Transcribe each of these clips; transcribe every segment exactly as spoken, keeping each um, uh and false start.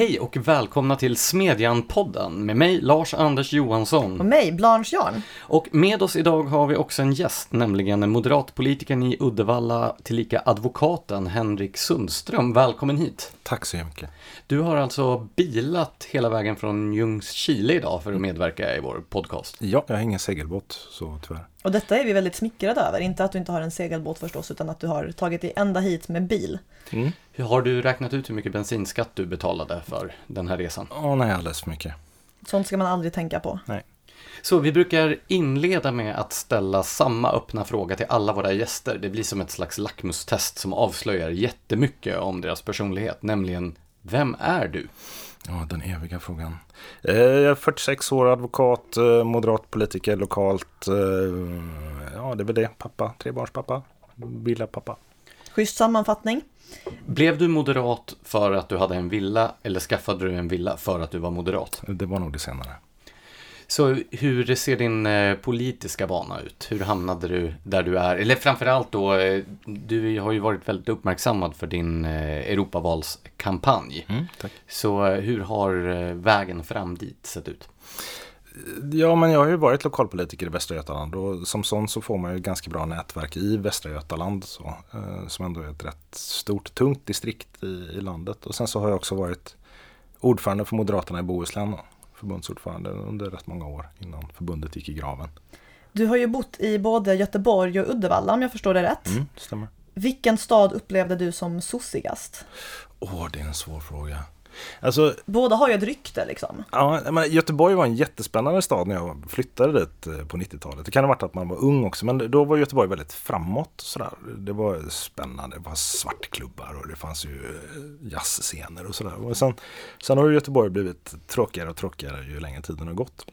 Hej och välkomna till Smedjan-podden med mig Lars Anders Johansson. Och mig Blanche Jahn. Och med oss idag har vi också en gäst, nämligen moderatpolitikern i Uddevalla tillika advokaten Henrik Sundström. Välkommen hit. Tack så mycket. Du har alltså bilat hela vägen från Ljungskile idag för att medverka i vår podcast. Ja, jag har ingen segelbåt så tyvärr. Och detta är vi väldigt smickrade över. Inte att du inte har en segelbåt förstås, utan att du har tagit dig ända hit med bil. Mm. Har du räknat ut hur mycket bensinskatt du betalade för den här resan? Åh, nej, alldeles för mycket. Sånt ska man aldrig tänka på. Nej. Så vi brukar inleda med att ställa samma öppna fråga till alla våra gäster. Det blir som ett slags lackmustest som avslöjar jättemycket om deras personlighet. Nämligen, vem är du? Ja, den eviga frågan. Jag är fyrtiosex år, advokat, moderat politiker lokalt. Ja, det är väl det. Pappa, trebarnspappa, villapappa. Schysst sammanfattning. Blev du moderat för att du hade en villa eller skaffade du en villa för att du var moderat? Det var nog det senare. Så hur ser din politiska bana ut? Hur hamnade du där du är? Eller framförallt då, du har ju varit väldigt uppmärksammad för din Europavalskampanj. Mm, tack. Så hur har vägen fram dit sett ut? Ja, men jag har ju varit lokalpolitiker i Västra Götaland och som sån så får man ju ganska bra nätverk i Västra Götaland så, som ändå är ett rätt stort, tungt distrikt i, i landet. Och sen så har jag också varit ordförande för Moderaterna i Bohuslän, förbundsordförande under rätt många år innan förbundet gick i graven. Du har ju bott i både Göteborg och Uddevalla om jag förstår det rätt. Mm, det stämmer. Vilken stad upplevde du som sossigast? Åh, det är en svår fråga. Alltså, båda har ju ett rykte liksom. Ja, men Göteborg var en jättespännande stad när jag flyttade dit på nittiotalet. Det kan ha varit att man var ung också, men då var Göteborg väldigt framåt sådär. Det var spännande, det var svartklubbar och det fanns ju jazzscener och sådär. Och sen, sen har Göteborg blivit tråkigare och tråkigare ju längre tiden har gått.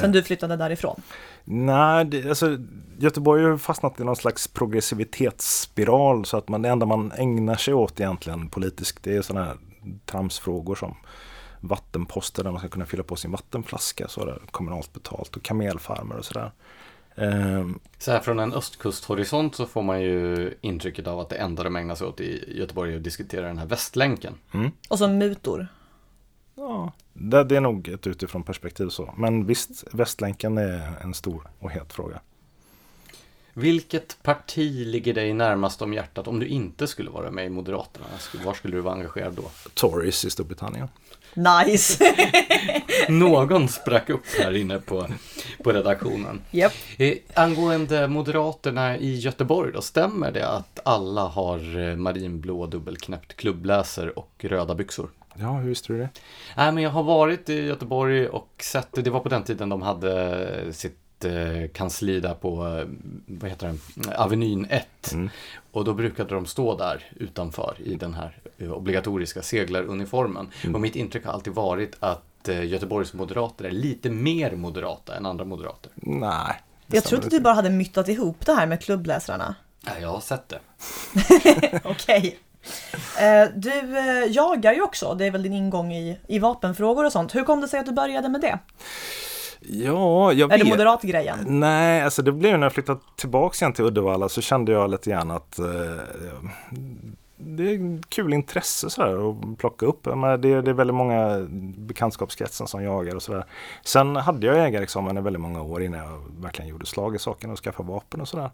Sen du flyttade därifrån? Nej, det, alltså, Göteborg har fastnat i någon slags progressivitetsspiral så att man, det enda man ägnar sig åt egentligen politiskt, det är sådana här tramsfrågor som vattenposter där man ska kunna fylla på sin vattenflaska så där, kommunalt betalt och kamelfarmer och sådär. Ehm. Så här från en östkusthorisont så får man ju intrycket av att det enda de ägnar sig åt i Göteborg är att diskutera den här västlänken. Mm. Och så mutor. Ja, det, det är nog ett utifrån perspektiv så. Men visst, västlänken är en stor och het fråga. Vilket parti ligger dig närmast om hjärtat om du inte skulle vara med i Moderaterna? Var skulle du vara engagerad då? Tories i Storbritannien. Nice! Någon sprack upp här inne på, på redaktionen. Yep. Eh, angående Moderaterna i Göteborg då, stämmer det att alla har marinblå, dubbelknäppt klubbläser och röda byxor? Ja, hur visste du det? Nej, men jag har varit i Göteborg och sett, det var på den tiden de hade sitt kansli där på vad heter det? Avenyn ett. Mm. Och då brukade de stå där utanför i den här obligatoriska seglaruniformen. Mm. Och mitt intryck har alltid varit att Göteborgs moderater är lite mer moderata än andra moderater. Nej. Jag trodde att du bara hade myttat ihop det här med klubbläsarna. Ja, jag har sett det. Okej. Okay. Du jagar ju också. Det är väl din ingång i, i vapenfrågor och sånt. Hur kom det sig att du började med det? Ja, jag vet. Är det moderat grejen? Nej, alltså det blev när jag flyttade tillbaka igen till Uddevalla så kände jag lite grann att eh, det är kul intresse sådär att plocka upp. Men det, det är väldigt många bekantskapskretsen som jagar och sådär. Sen hade jag jägarexamen i väldigt många år innan jag verkligen gjorde slag i saken och skaffade vapen och sådär.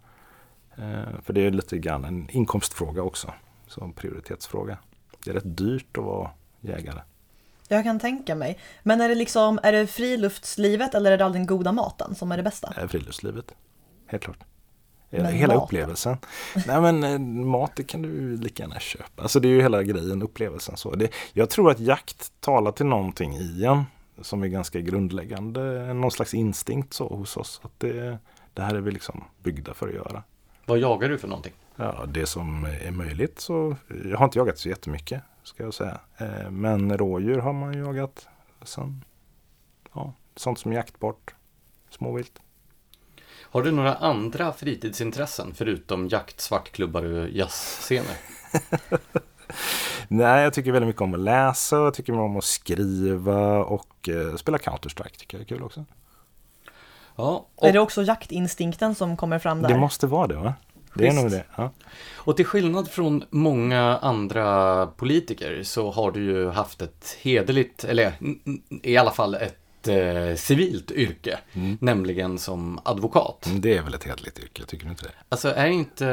Eh, för det är lite grann en inkomstfråga också, som prioritetsfråga. Det är rätt dyrt att vara jägare. Jag kan tänka mig. Men är det liksom, är det friluftslivet eller är det all den goda maten som är det bästa? Det är friluftslivet, helt klart. Men hela maten. Upplevelsen. Nej, men mat det kan du lika gärna köpa. Alltså det är ju hela grejen, upplevelsen. Så det, jag tror att jakt talar till någonting i en som är ganska grundläggande. Någon slags instinkt så hos oss. Att det, det här är vi liksom byggda för att göra. Vad jagar du för någonting? Ja, det som är möjligt så... Jag har inte jagat så jättemycket. Ska jag säga. Men rådjur har man jagat. Sen, ja, sånt som jaktbart. Småvilt. Har du några andra fritidsintressen förutom jakt, svartklubbar och jazzscener? Nej, jag tycker väldigt mycket om att läsa. Jag tycker om att skriva och eh, spela Counter-Strike tycker jag är kul också. Ja, och... Är det också jaktinstinkten som kommer fram där? Det måste vara det, va? Det är nog det, ja. Och till skillnad från många andra politiker så har du ju haft ett hederligt, eller i alla fall ett eh, civilt yrke, mm. nämligen som advokat. Det är väl ett hederligt yrke, tycker du inte det? Alltså är inte,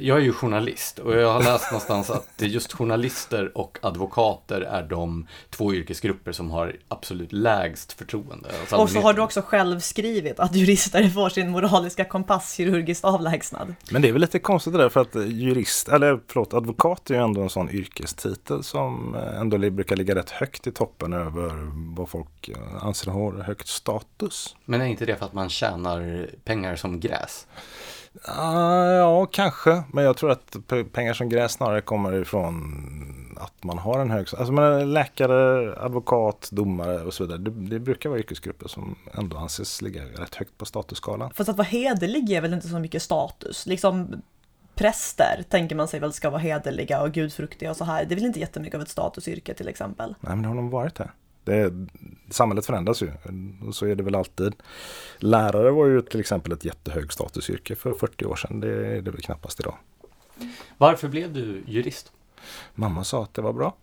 jag är ju journalist och jag har läst någonstans att just journalister och advokater är de två yrkesgrupper som har absolut lägst förtroende. Alltså och så har du också själv skrivit att jurister får sin moraliska kompass kirurgiskt avlägsnad. Men det är väl lite konstigt det där, för att jurist, eller förlåt, advokat är ju ändå en sån yrkestitel som ändå brukar ligga rätt högt i toppen över vad folk anser har högt status. Men är inte det för att man tjänar pengar som gräs? Uh, ja, kanske. Men jag tror att pengar som gräs snarare kommer ifrån att man har en hög... Alltså man är läkare, advokat, domare och så vidare. Det, det brukar vara yrkesgrupper som ändå anses ligga rätt högt på statusskalan. Fast att vara hederlig är väl inte så mycket status? Liksom präster tänker man sig väl ska vara hederliga och gudfruktiga och så här. Det är väl inte jättemycket av ett statusyrke till exempel? Nej, men har de varit det? Det, samhället förändras ju, och så är det väl alltid. Lärare var ju till exempel ett jättehög statusyrke för fyrtio år sedan, det är det väl knappast idag. Varför blev du jurist? Mamma sa att det var bra.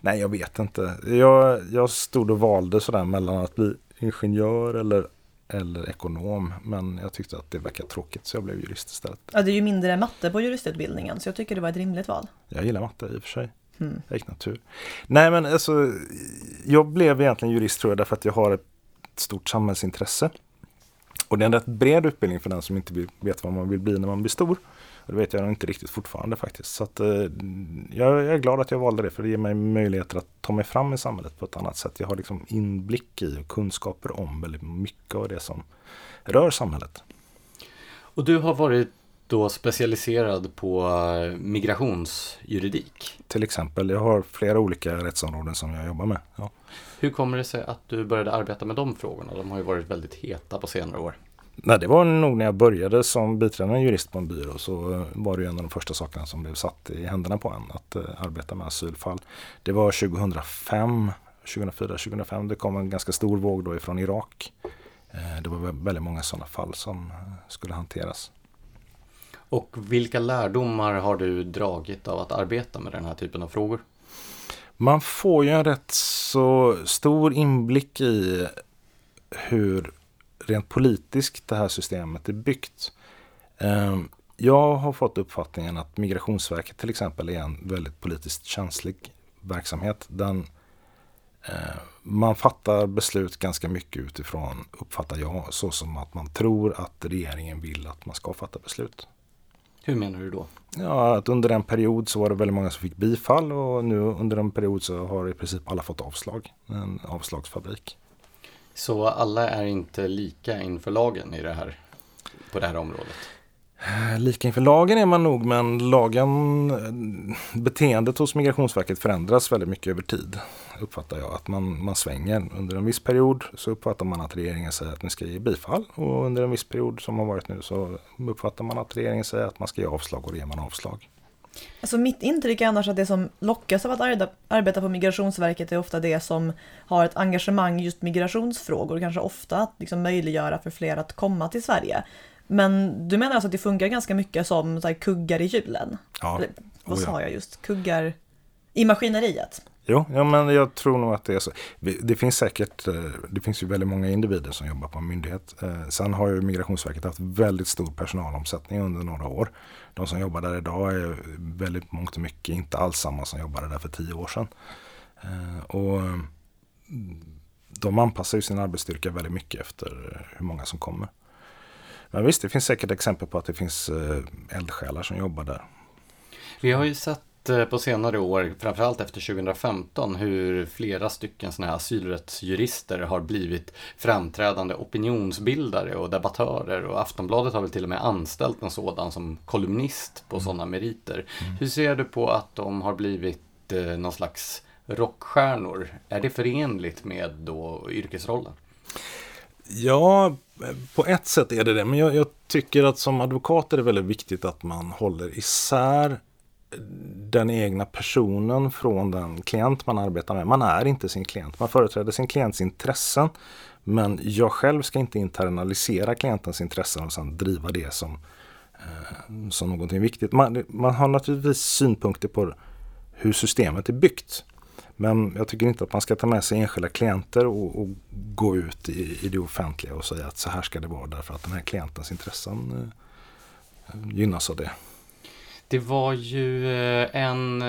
Nej, jag vet inte. Jag, jag stod och valde sådär mellan att bli ingenjör eller, eller ekonom, men jag tyckte att det verkade tråkigt så jag blev jurist istället. Ja, det är ju mindre matte på juristutbildningen, så jag tycker det var ett rimligt val. Jag gillar matte i och för sig. Mm. Jag gick natur. Nej, men alltså, jag blev egentligen jurist tror jag därför att jag har ett stort samhällsintresse. Och det är en rätt bred utbildning för den som inte vet vad man vill bli när man blir stor. Och det vet jag inte riktigt fortfarande faktiskt. Så att, eh, jag är glad att jag valde det, för det ger mig möjligheter att ta mig fram i samhället på ett annat sätt. Jag har liksom inblick i och kunskaper om väldigt mycket av det som rör samhället. Och du har varit då specialiserad på migrationsjuridik. Till exempel, jag har flera olika rättsområden som jag jobbar med. Ja. Hur kommer det sig att du började arbeta med de frågorna? De har ju varit väldigt heta på senare år. Nej, det var nog när jag började som biträdande jurist på en byrå, så var det en av de första sakerna som blev satt i händerna på en, att uh, arbeta med asylfall. Det var tjugohundrafem, tjugohundrafyra, tjugohundrafem, det kom en ganska stor våg då ifrån Irak. Uh, det var väldigt många sådana fall som skulle hanteras. Och vilka lärdomar har du dragit av att arbeta med den här typen av frågor? Man får ju en rätt så stor inblick i hur rent politiskt det här systemet är byggt. Jag har fått uppfattningen att Migrationsverket till exempel är en väldigt politiskt känslig verksamhet. Den, man fattar beslut ganska mycket utifrån, uppfattar jag, så som att man tror att regeringen vill att man ska fatta beslut. Hur menar du då? Ja, att under en period så var det väldigt många som fick bifall, och nu under en period så har i princip alla fått avslag. En avslagsfabrik. Så alla är inte lika inför lagen i det här, på det här området? Lika inför lagen är man nog, men lagen, beteendet hos Migrationsverket förändras väldigt mycket över tid, uppfattar jag. Att man, man svänger. Under en viss period så uppfattar man att regeringen säger att man ska ge bifall, och under en viss period som har varit nu så uppfattar man att regeringen säger att man ska ge avslag, och det ger man avslag. Alltså mitt intryck är annars att det som lockas av att arbeta på Migrationsverket är ofta det som har ett engagemang i just migrationsfrågor, kanske ofta att liksom möjliggöra för fler att komma till Sverige. Men du menar alltså att det funkar ganska mycket som så här, kuggar i hjulen? Ja. Eller, vad oh ja. sa jag just? Kuggar i maskineriet? Jo, ja, men jag tror nog att det är så. Det finns säkert, det finns ju väldigt många individer som jobbar på en myndighet. Sen har ju Migrationsverket haft väldigt stor personalomsättning under några år. De som jobbar där idag är väldigt mångt och mycket inte alls samma som jobbade där för tio år sedan. Och de anpassar ju sin arbetsstyrka väldigt mycket efter hur många som kommer. Men visst, det finns säkert exempel på att det finns eldsjälar som jobbar där. Vi har ju sett på senare år, framförallt efter tjugohundrafemton, hur flera stycken såna här asylrättsjurister har blivit framträdande opinionsbildare och debattörer. Och Aftonbladet har väl till och med anställt en sådan som kolumnist på mm. sådana meriter. Mm. Hur ser du på att de har blivit någon slags rockstjärnor? Är det förenligt med då yrkesrollen? Ja, på ett sätt är det det. Men jag, jag tycker att som advokat är det väldigt viktigt att man håller isär den egna personen från den klient man arbetar med. Man är inte sin klient. Man företräder sin klients intressen. Men jag själv ska inte internalisera klientens intressen och sedan driva det som som någonting viktigt. Man, man har naturligtvis synpunkter på hur systemet är byggt. Men jag tycker inte att man ska ta med sig enskilda klienter och, och gå ut i, i det offentliga och säga att så här ska det vara därför att den här klientens intressen eh, gynnas av det. Det var ju en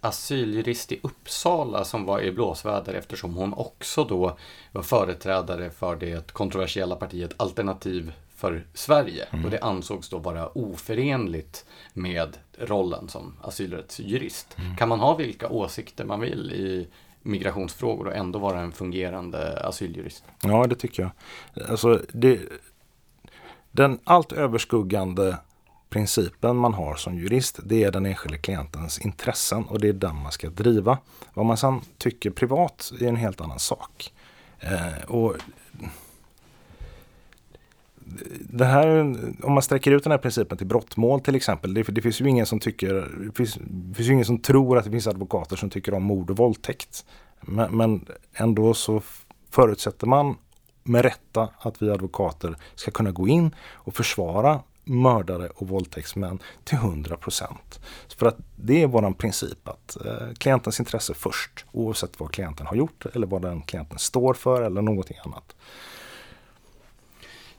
asyljurist i Uppsala som var i blåsväder eftersom hon också då var företrädare för det kontroversiella partiet Alternativ för Sverige. Mm. Och det ansågs då vara oförenligt med rollen som asylrättsjurist. Mm. Kan man ha vilka åsikter man vill i migrationsfrågor och ändå vara en fungerande asyljurist? Ja, det tycker jag. Alltså, det, den allt överskuggande principen man har som jurist, det är den enskilda klientens intressen och det är den man ska driva. Vad man sedan tycker privat är en helt annan sak. Eh, och det här, om man sträcker ut den här principen till brottmål till exempel, det, det finns ju ingen som tycker, det finns, det finns ju ingen som tror att det finns advokater som tycker om mord och våldtäkt. Men, men ändå så förutsätter man med rätta att vi advokater ska kunna gå in och försvara mördare och våldtäktsmän till hundra procent. För att det är vår princip att eh, klientens intresse först, oavsett vad klienten har gjort eller vad den klienten står för eller någonting annat.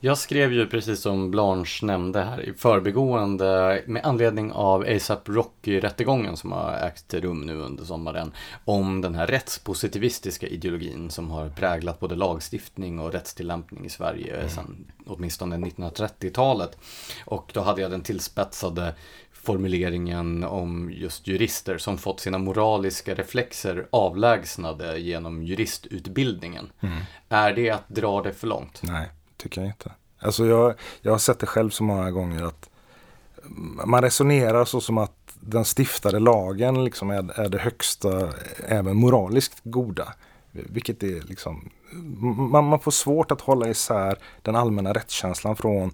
Jag skrev ju, precis som Blanche nämnde här, i förbigående med anledning av A$AP Rocky-rättegången som har ägt rum nu under sommaren om den här rättspositivistiska ideologin som har präglat både lagstiftning och rättstillämpning i Sverige sedan åtminstone nittonhundratrettiotalet. Och då hade jag den tillspetsade formuleringen om just jurister som fått sina moraliska reflexer avlägsnade genom juristutbildningen. Mm. Är det att dra det för långt? Nej. Tycker jag inte. Alltså jag, jag har sett det själv så många gånger att man resonerar så som att den stiftade lagen liksom är, är det högsta, även moraliskt goda. Vilket är liksom, man, man får svårt att hålla isär den allmänna rättskänslan från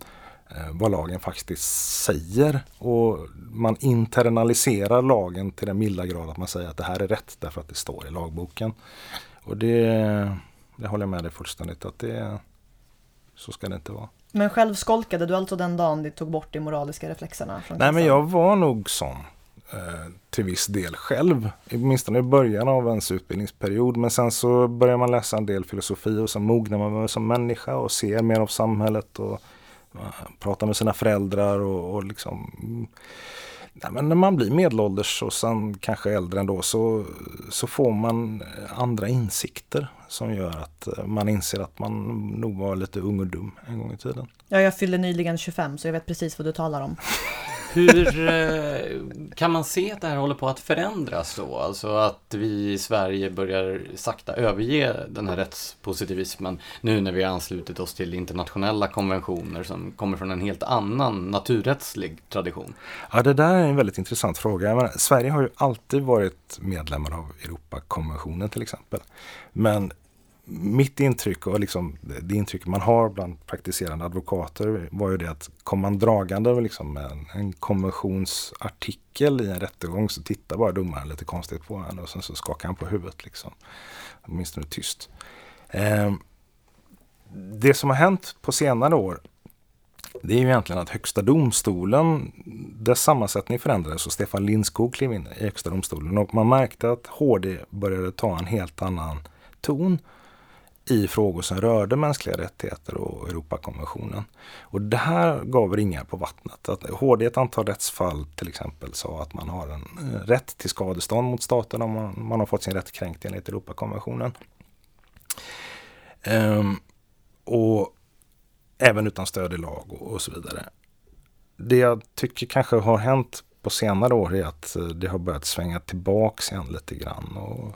eh, vad lagen faktiskt säger. Och man internaliserar lagen till den milda grad att man säger att det här är rätt därför att det står i lagboken. Och det, det håller jag med dig fullständigt att det är. Så ska det inte vara. Men själv skolkade du alltså den dagen du tog bort de moraliska reflexerna? Från Nej, men jag var nog sån eh, till viss del själv. Åtminstone i början av ens utbildningsperiod. Men sen så börjar man läsa en del filosofi och sen mognar man som människa och ser mer av samhället och eh, pratar med sina föräldrar och, och liksom... Nej, men när man blir medelålders och sen kanske äldre ändå så, så får man andra insikter som gör att man inser att man nog var lite ung och dum en gång i tiden. Ja, jag fyllde nyligen tjugofem så jag vet precis vad du talar om. Hur kan man se att det här håller på att förändras då? Alltså att vi i Sverige börjar sakta överge den här rättspositivismen nu när vi har anslutit oss till internationella konventioner som kommer från en helt annan naturrättslig tradition? Ja, det där är en väldigt intressant fråga. Men Sverige har ju alltid varit medlemmar av Europakonventionen till exempel. Men mitt intryck och liksom det intryck man har bland praktiserande advokater var ju det att kom man dragande med liksom en, en konventionsartikel i en rättegång så tittar bara domaren lite konstigt på henne och sen så skakar han på huvudet liksom. Åtminstone tyst. Eh, det som har hänt på senare år det är ju egentligen att Högsta domstolen, dess sammansättning förändrades och Stefan Lindskog klev in i Högsta domstolen och man märkte att H D började ta en helt annan ton i frågor som rörde mänskliga rättigheter och Europakonventionen. Och det här gav ringar på vattnet. Att H D ett antal rättsfall till exempel sa att man har en rätt till skadestånd mot staten om man, man har fått sin rätt kränkt enligt Europakonventionen. Ehm, och även utan stöd i lag och, och så vidare. Det jag tycker kanske har hänt på senare år är att det har börjat svänga tillbaka igen lite grann och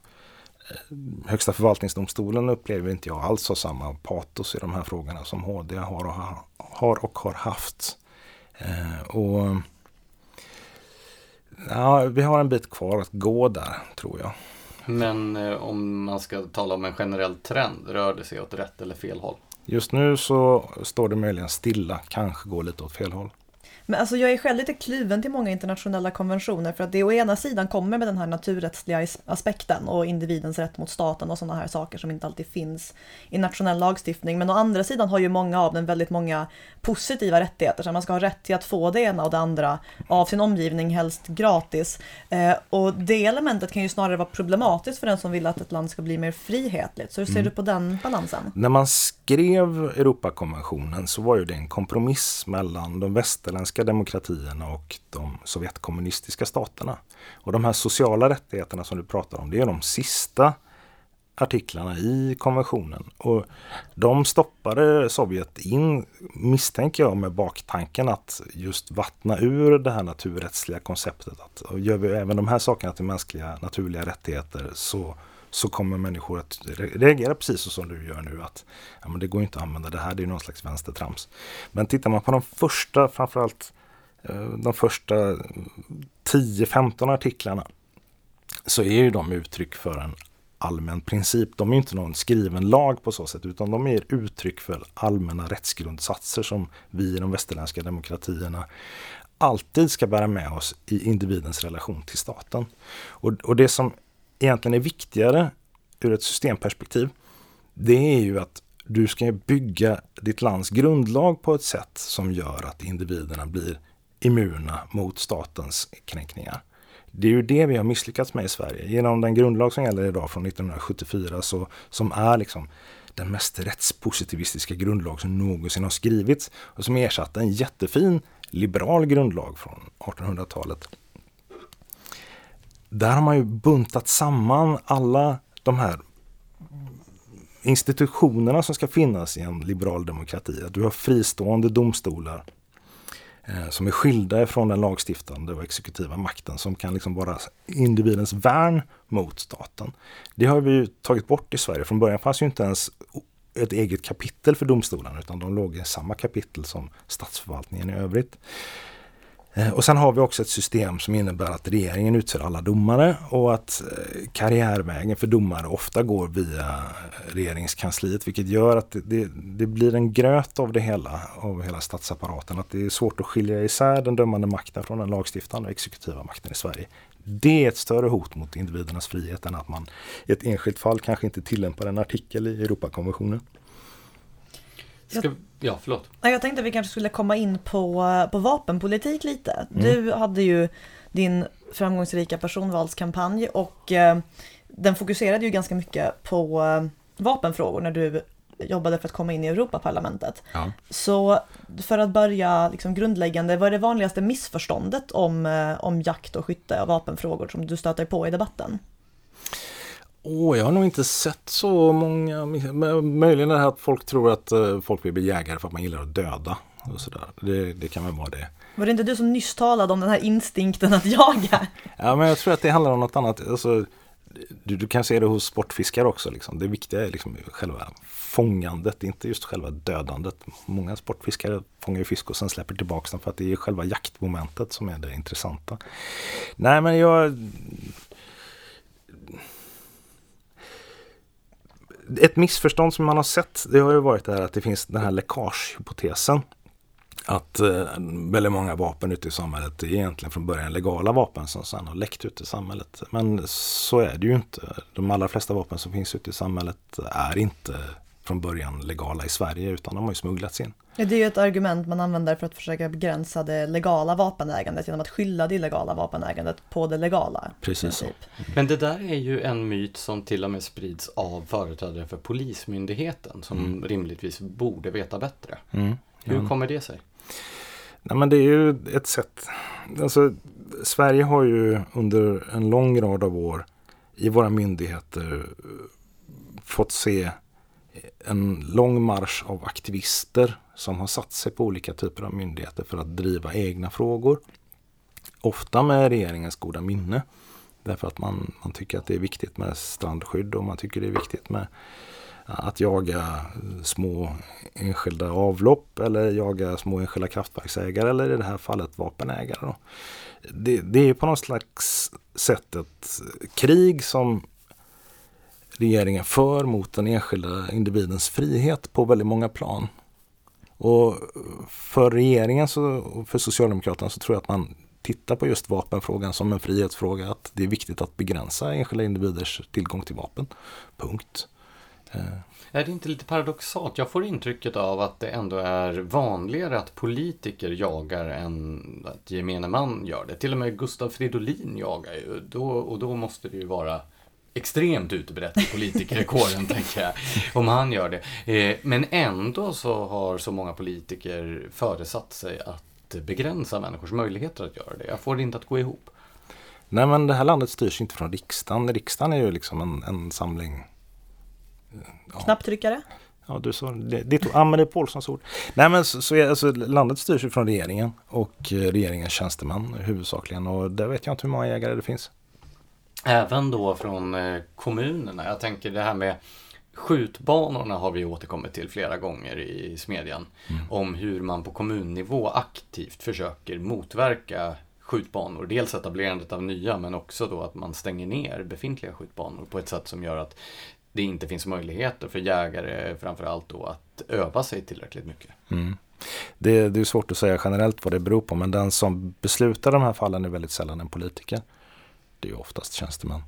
Högsta förvaltningsdomstolen upplever inte jag alls har samma patos i de här frågorna som H D har och har, har, och har haft. Eh, och, ja, vi har en bit kvar att gå där, tror jag. Men eh, om man ska tala om en generell trend, rör det sig åt rätt eller fel håll? Just nu så står det möjligen stilla, kanske går lite åt fel håll. Men alltså jag är själv lite kluven till många internationella konventioner för att det å ena sidan kommer med den här naturrättsliga aspekten och individens rätt mot staten och sådana här saker som inte alltid finns i nationell lagstiftning. Men å andra sidan har ju många av den väldigt många positiva rättigheter. Så man ska ha rätt till att få det ena och det andra av sin omgivning, helst gratis. Eh, och det elementet kan ju snarare vara problematiskt för den som vill att ett land ska bli mer frihetligt. Så hur ser mm. du på den balansen? När man skrev Europakonventionen så var ju det en kompromiss mellan de västerländska demokratierna och de sovjetkommunistiska staterna. Och de här sociala rättigheterna som du pratar om, det är de sista artiklarna i konventionen. Och de stoppade Sovjet in, misstänker jag, med baktanken att just vattna ur det här naturrättsliga konceptet. Att, och gör vi även de här sakerna till mänskliga naturliga rättigheter så, så kommer människor att reagera precis som du gör nu. Att ja, men det går inte att använda det här, det är någon slags vänstertrams. Men tittar man på de första, framförallt de första tio femton artiklarna, så är ju de uttryck för en allmän princip. De är inte någon skriven lag på så sätt, utan de är uttryck för allmänna rättsgrundsatser som vi i de västerländska demokratierna alltid ska bära med oss i individens relation till staten. Och, och det som egentligen är viktigare ur ett systemperspektiv, det är ju att du ska bygga ditt lands grundlag på ett sätt som gör att individerna blir immuna mot statens kränkningar. Det är ju det vi har misslyckats med i Sverige. Genom den grundlag som gäller idag från nittonhundrasjuttiofyra, så, som är liksom den mest rättspositivistiska grundlag som någonsin har skrivits och som ersatte en jättefin liberal grundlag från artonhundratalet. Där har man ju buntat samman alla de här institutionerna som ska finnas i en liberal demokrati. Att du har fristående domstolar som är skilda från den lagstiftande och exekutiva makten, som kan liksom vara individens värn mot staten. Det har vi ju tagit bort i Sverige. Från början fanns ju inte ens ett eget kapitel för domstolarna, utan de låg i samma kapitel som statsförvaltningen i övrigt. Och sen har vi också ett system som innebär att regeringen utser alla domare och att karriärvägen för domare ofta går via regeringskansliet, vilket gör att det, det blir en gröt av det hela, av hela statsapparaten. Att det är svårt att skilja isär den dömande makten från den lagstiftande och exekutiva makten i Sverige. Det är ett större hot mot individernas frihet än att man i ett enskilt fall kanske inte tillämpar en artikel i Europakonventionen. Ska, ja, förlåt. Jag tänkte att vi kanske skulle komma in på, på vapenpolitik lite. Du mm. hade ju din framgångsrika personvalskampanj och eh, den fokuserade ju ganska mycket på eh, vapenfrågor när du jobbade för att komma in i Europaparlamentet. Ja. Så för att börja liksom, grundläggande, vad är det vanligaste missförståndet om, eh, om jakt och skytte och vapenfrågor som du stöter på i debatten? Åh, oh, jag har nog inte sett så många. Möjligen är det att folk tror att folk vill bli jägare för att man gillar att döda. Och sådär. Det, det kan väl vara det. Var det inte du som nyss talade om den här instinkten att jaga? Ja, men jag tror att det handlar om något annat. Alltså, du, du kan se det hos sportfiskare också. Liksom. Det viktiga är liksom själva fångandet, inte just själva dödandet. Många sportfiskare fångar ju fisk och sen släpper tillbaka den, för att det är själva jaktmomentet som är det intressanta. Nej, men jag... Ett missförstånd som man har sett, det har ju varit det här att det finns den här läckagehypotesen. Att eh, väldigt många vapen ute i samhället är egentligen från början legala vapen som sedan har läckt ut i samhället. Men så är det ju inte. De allra flesta vapen som finns ute i samhället är inte från början legala i Sverige, utan de har ju smugglats in. Det är ju ett argument man använder för att försöka begränsa det legala vapenägandet genom att skylla det illegala vapenägandet på det legala. Precis så. Men det där är ju en myt som till och med sprids av företrädare för polismyndigheten som mm. rimligtvis borde veta bättre. Mm. Hur mm. kommer det sig? Nej, men det är ju ett sätt. Alltså, Sverige har ju under en lång rad av år i våra myndigheter fått se en lång marsch av aktivister som har satt sig på olika typer av myndigheter för att driva egna frågor. Ofta med regeringens goda minne. Därför att man, man tycker att det är viktigt med strandskydd och man tycker det är viktigt med att jaga små enskilda avlopp eller jaga små enskilda kraftverksägare eller i det här fallet vapenägare. Då. Det, det är ju på något slags sätt ett krig som regeringen för mot den enskilda individens frihet på väldigt många plan. Och för regeringen så, och för Socialdemokraterna så tror jag att man tittar på just vapenfrågan som en frihetsfråga, att det är viktigt att begränsa enskilda individers tillgång till vapen. Punkt. Är det inte lite paradoxalt? Jag får intrycket av att det ändå är vanligare att politiker jagar än att gemene man gör det. Till och med Gustaf Fridolin jagar ju, då, och då måste det ju vara extremt utbrett i politikerkåren, tänker jag, om han gör det. Men ändå så har så många politiker föresatt sig att begränsa människors möjligheter att göra det. Jag får det inte att gå ihop. Nej, men det här landet styrs inte från riksdagen. Riksdagen är ju liksom en, en samling... Ja. Knapptryckare? Ja, du sa det. Det tog Anne-Marie Paulssons ord. Nej, men så, så alltså, landet styrs ju från regeringen och regeringens tjänstemän huvudsakligen. Och där vet jag inte hur många jägare det finns. Även då från kommunerna. Jag tänker det här med skjutbanorna har vi återkommit till flera gånger i Smedjan. Mm. Om hur man på kommunnivå aktivt försöker motverka skjutbanor. Dels etablerandet av nya, men också då att man stänger ner befintliga skjutbanor på ett sätt som gör att det inte finns möjligheter för jägare framförallt då att öva sig tillräckligt mycket. Mm. Det, det är svårt att säga generellt vad det beror på, men den som beslutar de här fallen är väldigt sällan en politiker. Det är oftast tjänstemän.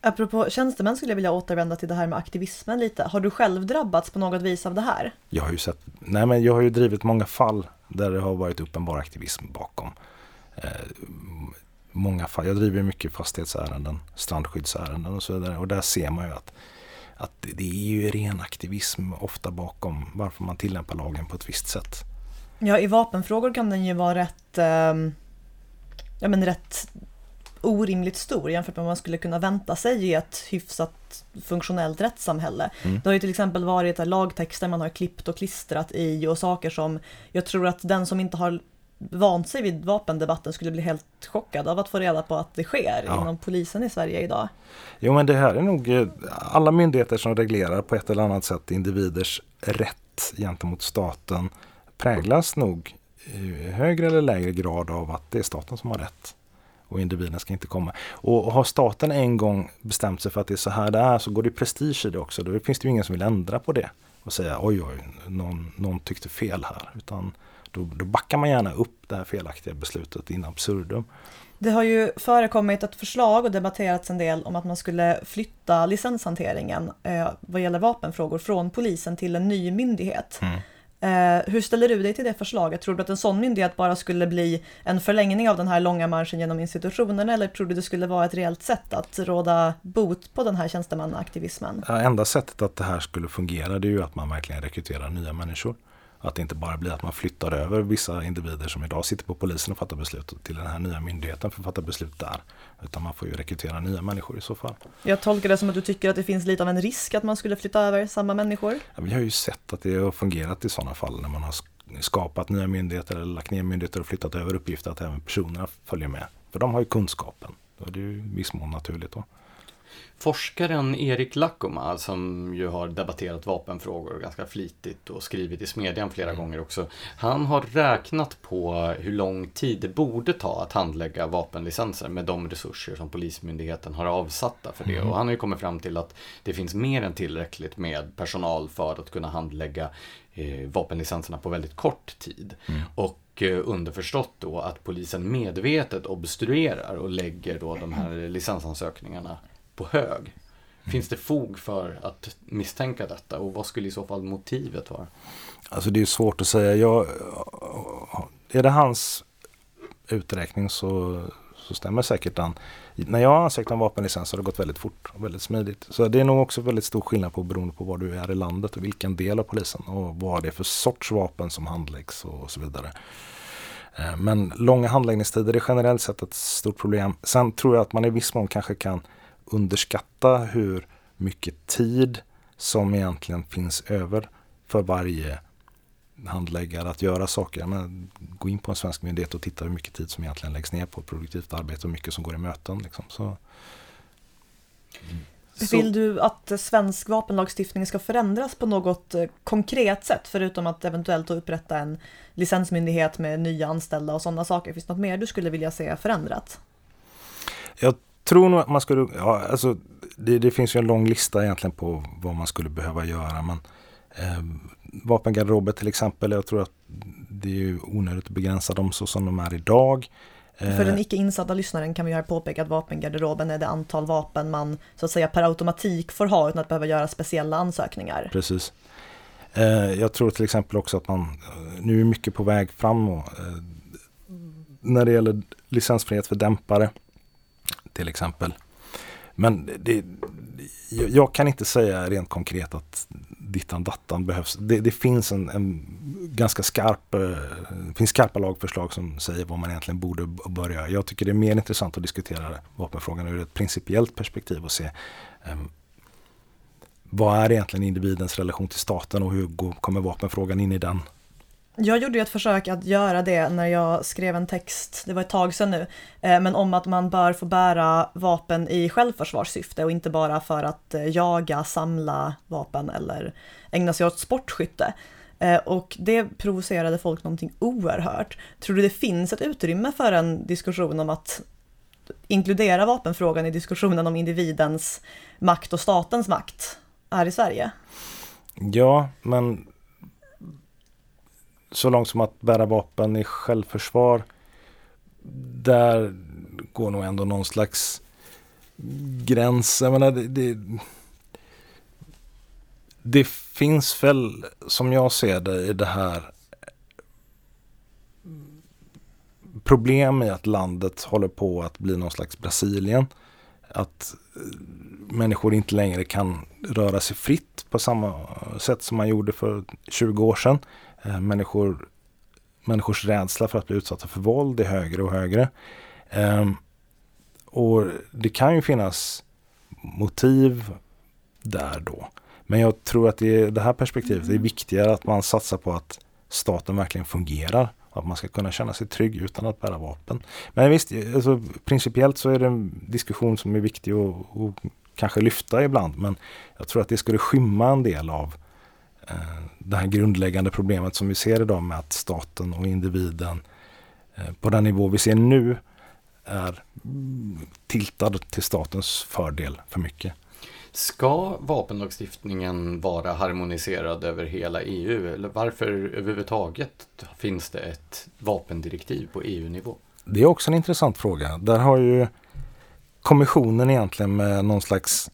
Apropå tjänstemän skulle jag vilja återvända till det här med aktivismen lite. Har du själv drabbats på något vis av det här? Jag har ju sett, nej men jag har ju drivit många fall där det har varit uppenbar aktivism bakom. Eh, många fall, jag driver mycket fastighetsärenden, strandskyddsärenden och så vidare, och där ser man ju att att det är ju ren aktivism ofta bakom varför man tillämpar lagen på ett visst sätt. Ja, i vapenfrågor kan den ju vara rätt, eh, ja, men rätt orimligt stor jämfört med vad man skulle kunna vänta sig i ett hyfsat funktionellt rättssamhälle. Mm. Det har ju till exempel varit lagtexter man har klippt och klistrat i och saker som jag tror att den som inte har vant sig vid vapendebatten skulle bli helt chockad av att få reda på att det sker ja. inom polisen i Sverige idag. Jo, men det här är nog alla myndigheter som reglerar på ett eller annat sätt individers rätt gentemot staten präglas nog i högre eller lägre grad av att det är staten som har rätt och individen ska inte komma. Och har staten en gång bestämt sig för att det är så här det är, så går det prestige i det också. Då finns det ju ingen som vill ändra på det och säga oj oj, någon, någon tyckte fel här, utan Då, då backar man gärna upp det här felaktiga beslutet in absurdum. Det har ju förekommit ett förslag och debatterats en del om att man skulle flytta licenshanteringen eh, vad gäller vapenfrågor från polisen till en ny myndighet. Mm. Eh, hur ställer du dig till det förslaget? Tror du att en sån myndighet bara skulle bli en förlängning av den här långa marschen genom institutionerna, eller tror du det skulle vara ett reellt sätt att råda bot på den här tjänstemannaaktivismen? Ja, enda sättet att det här skulle fungera det är ju att man verkligen rekryterar nya människor. Att det inte bara blir att man flyttar över vissa individer som idag sitter på polisen och fattar beslut till den här nya myndigheten för att fatta beslut där. Utan man får ju rekrytera nya människor i så fall. Jag tolkar det som att du tycker att det finns lite av en risk att man skulle flytta över samma människor. Ja, vi har ju sett att det har fungerat i sådana fall när man har skapat nya myndigheter eller lagt ner myndigheter och flyttat över uppgifter att även personerna följer med. För de har ju kunskapen. Då är det ju viss mån naturligt då. Forskaren Erik Lackoma, som ju har debatterat vapenfrågor ganska flitigt och skrivit i Smedjan flera mm. gånger också, han har räknat på hur lång tid det borde ta att handlägga vapenlicenser med de resurser som polismyndigheten har avsatta för det. Mm. Och han har ju kommit fram till att det finns mer än tillräckligt med personal för att kunna handlägga eh, vapenlicenserna på väldigt kort tid. Mm. Och underförstått då att polisen medvetet obstruerar och lägger då de här licensansökningarna på hög. Finns det fog för att misstänka detta? Och vad skulle i så fall motivet vara? Alltså det är svårt att säga. Jag, är det hans uträkning så, så stämmer säkert den. När jag har ansökt om vapenlicens har det gått väldigt fort och väldigt smidigt. Så det är nog också väldigt stor skillnad på beroende på var du är i landet och vilken del av polisen och vad det är för sorts vapen som handläggs och så vidare. Men långa handläggningstider är generellt sett ett stort problem. Sen tror jag att man i viss mån kanske kan underskatta hur mycket tid som egentligen finns över för varje handläggare att göra saker. Men gå in på en svensk myndighet och titta hur mycket tid som egentligen läggs ner på produktivt arbete och mycket som går i möten. Liksom. Så. Vill du att svensk vapenlagstiftning ska förändras på något konkret sätt förutom att eventuellt upprätta en licensmyndighet med nya anställda och sådana saker? Finns det något mer du skulle vilja se förändrat? Jag tror nog att man skulle, ja, alltså, det, det finns ju en lång lista egentligen på vad man skulle behöva göra, men eh, vapengarderober till exempel, jag tror att det är ju onödigt att begränsa dem så som de är idag. För den icke insatta lyssnaren kan vi här påpeka att vapengarderoben är det antal vapen man så att säga per automatik får ha utan att behöva göra speciella ansökningar. Precis. Jag tror till exempel också att man nu är mycket på väg fram och, när det gäller licensfrihet för dämpare till exempel. Men det, jag kan inte säga rent konkret att dittan dattan behövs. Det, det finns en, en ganska skarp, finns skarpa lagförslag som säger vad man egentligen borde börja. Jag tycker det är mer intressant att diskutera vapenfrågan ur ett principiellt perspektiv och se um, vad är egentligen individens relation till staten och hur kommer vapenfrågan in i den? Jag gjorde ju ett försök att göra det när jag skrev en text, det var ett tag sedan nu, men om att man bör få bära vapen i självförsvarssyfte och inte bara för att jaga, samla vapen eller ägna sig åt sportskytte. Och det provocerade folk någonting oerhört. Tror du det finns ett utrymme för en diskussion om att inkludera vapenfrågan i diskussionen om individens makt och statens makt här i Sverige? Ja, men så långt som att bära vapen i självförsvar, där går nog ändå någon slags gräns. Jag menar, det, det, det finns väl, som jag ser det, i det här problem i att landet håller på att bli någon slags Brasilien. Att människor inte längre kan röra sig fritt på samma sätt som man gjorde för tjugo år sedan. Människor, människors rädsla för att bli utsatta för våld är högre och högre. Ehm, och det kan ju finnas motiv där då. Men jag tror att det, det här perspektivet är viktigare att man satsar på att staten verkligen fungerar. Att man ska kunna känna sig trygg utan att bära vapen. Men visst, alltså, principiellt så är det en diskussion som är viktig att, att kanske lyfta ibland. Men jag tror att det skulle skymma en del av det här grundläggande problemet som vi ser idag med att staten och individen på den nivå vi ser nu är tiltad till statens fördel för mycket. Ska vapenlagstiftningen vara harmoniserad över hela E U? Eller varför överhuvudtaget finns det ett vapendirektiv på E U-nivå? Det är också en intressant fråga. Där har ju kommissionen egentligen med någon slags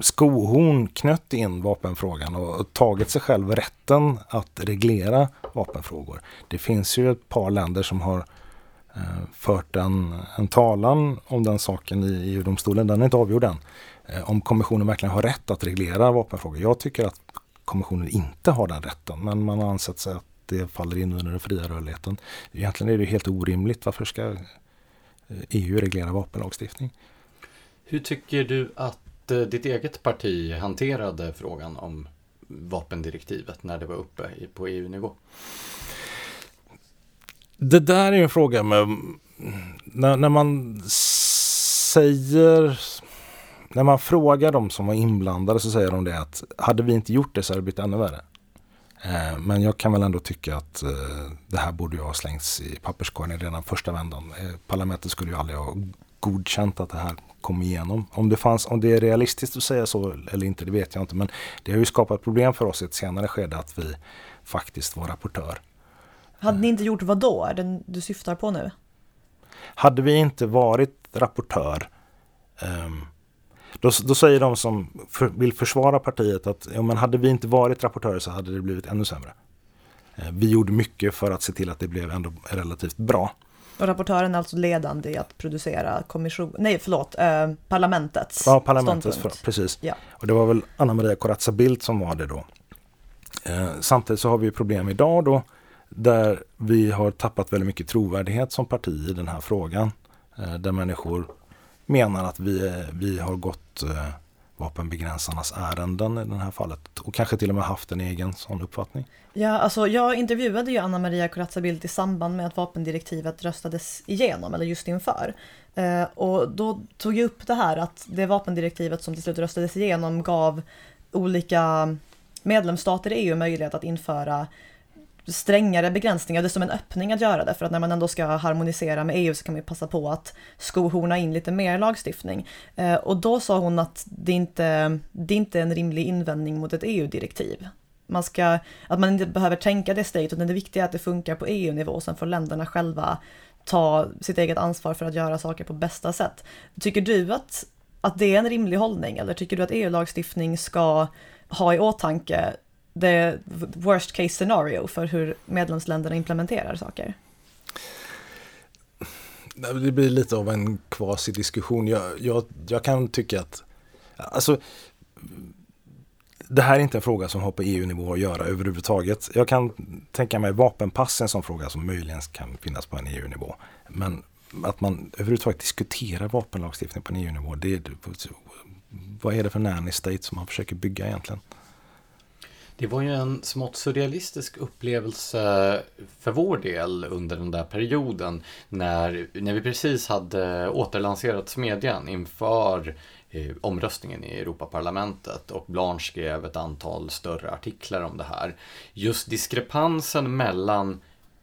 skohorn knött in vapenfrågan och tagit sig själv rätten att reglera vapenfrågor. Det finns ju ett par länder som har eh, fört en, en talan om den saken i E U-domstolen. Den är inte avgjord än. Eh, om kommissionen verkligen har rätt att reglera vapenfrågor. Jag tycker att kommissionen inte har den rätten, men man har ansett sig att det faller in under den fria rörligheten. Egentligen är det ju helt orimligt. Varför ska E U reglera vapenlagstiftning? Hur tycker du att ditt eget parti hanterade frågan om vapendirektivet när det var uppe på E U-nivå? Det där är ju en fråga med när, när man säger när man frågar de som var inblandade så säger de det att hade vi inte gjort det så hade det blivit ännu värre. Eh, men jag kan väl ändå tycka att eh, det här borde ju ha slängts i papperskorgen redan första vändan. Eh, parlamentet skulle ju aldrig ha godkänt att det här kom igenom. Om det, fanns, om det är realistiskt att säga så eller inte, det vet jag inte. Men det har ju skapat problem för oss i ett senare skede att vi faktiskt var rapportör. Hade ni inte gjort vad då? Är det du syftar på nu? Hade vi inte varit rapportör då, då säger de som för, vill försvara partiet att ja, men hade vi inte varit rapportörer så hade det blivit ännu sämre. Vi gjorde mycket för att se till att det blev ändå relativt bra. Och rapportören är alltså ledande i att producera kommission, nej förlåt, eh, parlamentets Ja, parlamentets, för, precis. Ja. Och det var väl Anna-Maria Corazza Bildt som var det då. Eh, samtidigt så har vi problem idag då, där vi har tappat väldigt mycket trovärdighet som parti i den här frågan. Eh, där människor menar att vi, vi har gått eh, vapenbegränsarnas ärenden i det här fallet och kanske till och med haft en egen sån uppfattning. Ja, alltså jag intervjuade ju Anna-Maria Corazza Bildt i samband med att vapendirektivet röstades igenom eller just inför. Eh, och då tog jag upp det här att det vapendirektivet som till slut röstades igenom gav olika medlemsstater i E U möjlighet att införa strängare begränsningar. Det är som en öppning att göra det, för att när man ändå ska harmonisera med E U så kan man passa på att skohorna in lite mer lagstiftning. Eh, och då sa hon att det inte, det inte är en rimlig invändning mot ett E U-direktiv. man ska, att man inte behöver tänka det steget, utan det viktiga är att det funkar på E U-nivå och sen får länderna själva ta sitt eget ansvar för att göra saker på bästa sätt. Tycker du att, att det är en rimlig hållning, eller tycker du att E U-lagstiftning ska ha i åtanke the worst case scenario för hur medlemsländerna implementerar saker? Det blir lite av en kvasi diskussion. Jag, jag, jag kan tycka att alltså, det här är inte en fråga som har på E U-nivå att göra överhuvudtaget. Jag kan tänka mig vapenpassen som fråga som möjligen kan finnas på en E U-nivå. Men att man överhuvudtaget diskuterar vapenlagstiftning på en E U-nivå, det, vad är det för nanny state som man försöker bygga egentligen? Det var ju en smått surrealistisk upplevelse för vår del under den där perioden när, när vi precis hade återlanserat Smedjan inför eh, omröstningen i Europaparlamentet, och Blanche skrev ett antal större artiklar om det här. Just diskrepansen mellan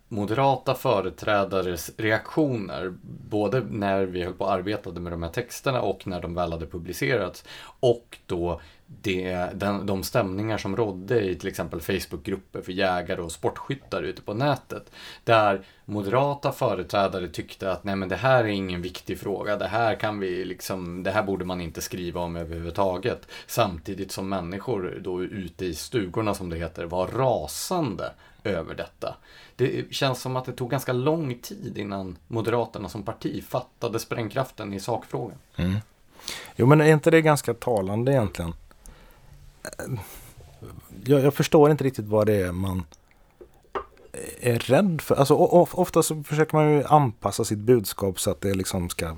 moderata företrädares reaktioner, både när vi höll på och arbetade med de här texterna och när de väl hade publicerats, och då det, den, de stämningar som rådde i till exempel Facebookgrupper för jägare och sportskyttar ute på nätet, där moderata företrädare tyckte att nej, men det här är ingen viktig fråga, det här kan vi liksom, det här borde man inte skriva om överhuvudtaget, samtidigt som människor då ute i stugorna, som det heter, var rasande över detta. Det känns som att det tog ganska lång tid innan Moderaterna som parti fattade sprängkraften i sakfrågan. Mm. Jo, men är inte det ganska talande egentligen? Jag, jag förstår inte riktigt vad det är man är rädd för. Alltså, ofta så försöker man ju anpassa sitt budskap så att det liksom ska,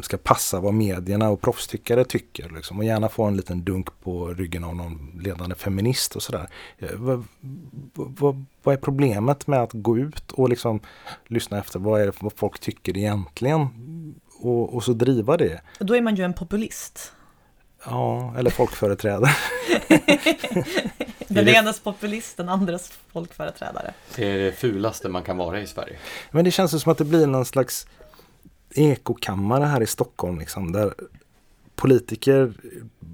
ska passa vad medierna och proffstyckare tycker. Liksom. Och gärna få en liten dunk på ryggen av någon ledande feminist och sådär. Vad, vad, vad är problemet med att gå ut och liksom lyssna efter vad, är det, vad folk tycker egentligen? Och, och så driva det. Då är man ju en populist. Ja, eller folkföreträdare. Den enas populist, den andras folkföreträdare. Det är det fulaste man kan vara i Sverige. Men det känns som att det blir någon slags ekokammare här i Stockholm, liksom, där politiker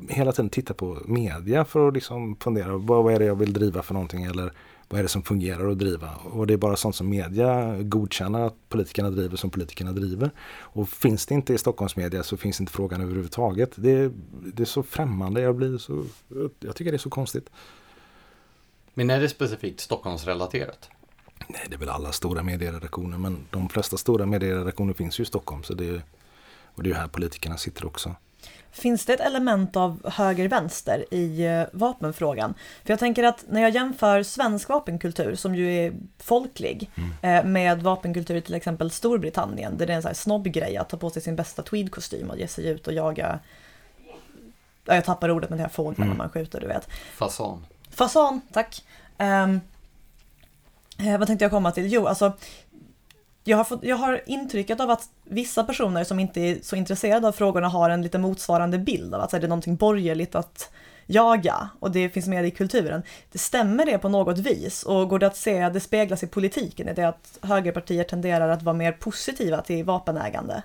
hela tiden tittar på media för att liksom fundera, vad är det jag vill driva för någonting, eller vad är det som fungerar att driva? Och det är bara sånt som media godkänner att politikerna driver som politikerna driver. Och finns det inte i Stockholms media så finns inte frågan överhuvudtaget. Det är, det är så främmande. Jag, blir så, jag tycker det är så konstigt. Men är det specifikt Stockholmsrelaterat? Nej, det är väl alla stora medieredaktioner. Men de flesta stora medieredaktioner finns ju i Stockholm. Så det är, och det är ju här politikerna sitter också. Finns det ett element av höger-vänster i vapenfrågan? För jag tänker att när jag jämför svensk vapenkultur, som ju är folklig, mm. med vapenkultur i till exempel Storbritannien, där det är en sån här snobbgrej att ta på sig sin bästa tweed-kostym och ge sig ut och jaga... Ja, jag tappar ordet med det här fågeln mm. när man skjuter, du vet. Fasan. Fasan, tack. Um, vad tänkte jag komma till? Jo, alltså... Jag har, fått, jag har intrycket av att vissa personer som inte är så intresserade av frågorna har en lite motsvarande bild av att så är det någonting borgerligt att jaga, och det finns med i kulturen. Det stämmer det på något vis, och går det att se, det speglas i politiken, är det att högerpartier tenderar att vara mer positiva till vapenägande?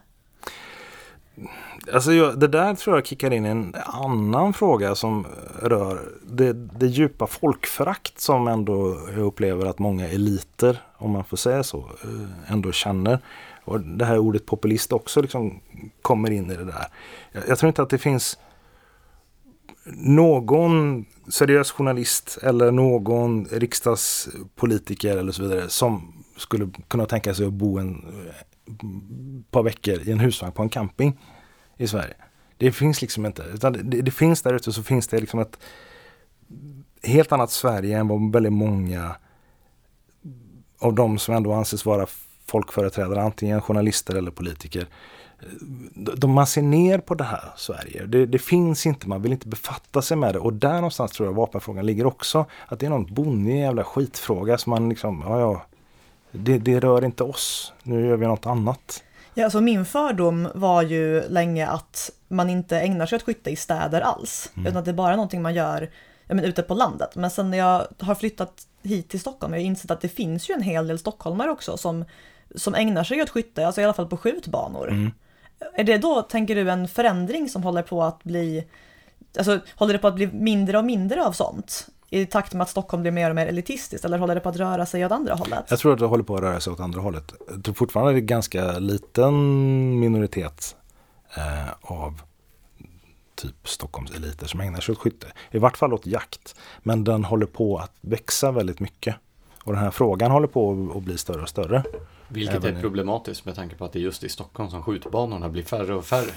Alltså jag, det där tror jag kickar in en annan fråga som rör det, det djupa folkförakt som ändå jag upplever att många eliter, om man får säga så, ändå känner. Och det här ordet populist också liksom kommer in i det där. Jag, jag tror inte att det finns någon seriös journalist eller någon riksdagspolitiker eller så vidare som skulle kunna tänka sig att bo en... par veckor i en husvagn på en camping i Sverige. Det finns liksom inte. Utan det, det finns där ute, så finns det liksom ett helt annat Sverige än vad väldigt många av de som ändå anses vara folkföreträdare, antingen journalister eller politiker. De, man ser ner på det här Sverige. Det, det finns inte, man vill inte befatta sig med det. Och där någonstans tror jag vapenfrågan ligger också. Att det är någon bonnig jävla skitfråga som man liksom, ja ja Det, det rör inte oss. Nu gör vi något annat. Ja, alltså min fördom var ju länge att man inte ägnar sig åt skytte i städer alls. Mm. Utan att det är bara någonting man gör, jag menar, ute på landet. Men sen när jag har flyttat hit till Stockholm, jag har insett att det finns ju en hel del stockholmare också som, som ägnar sig åt skytte. Alltså i alla fall på skjutbanor. Mm. Är det då, tänker du, en förändring som håller på att bli... Alltså håller det på att bli mindre och mindre av sånt i takt med att Stockholm blir mer och mer elitistiskt, eller håller det på att röra sig åt andra hållet? Jag tror att det håller på att röra sig åt andra hållet. Jag tror fortfarande är det ganska liten minoritet eh, av typ Stockholms eliter som ägnar sig åt skytte. I vart fall åt jakt. Men den håller på att växa väldigt mycket. Och den här frågan håller på att bli större och större. Vilket även är problematiskt med tanke på att det är just i Stockholm som skjutbanorna blir färre och färre.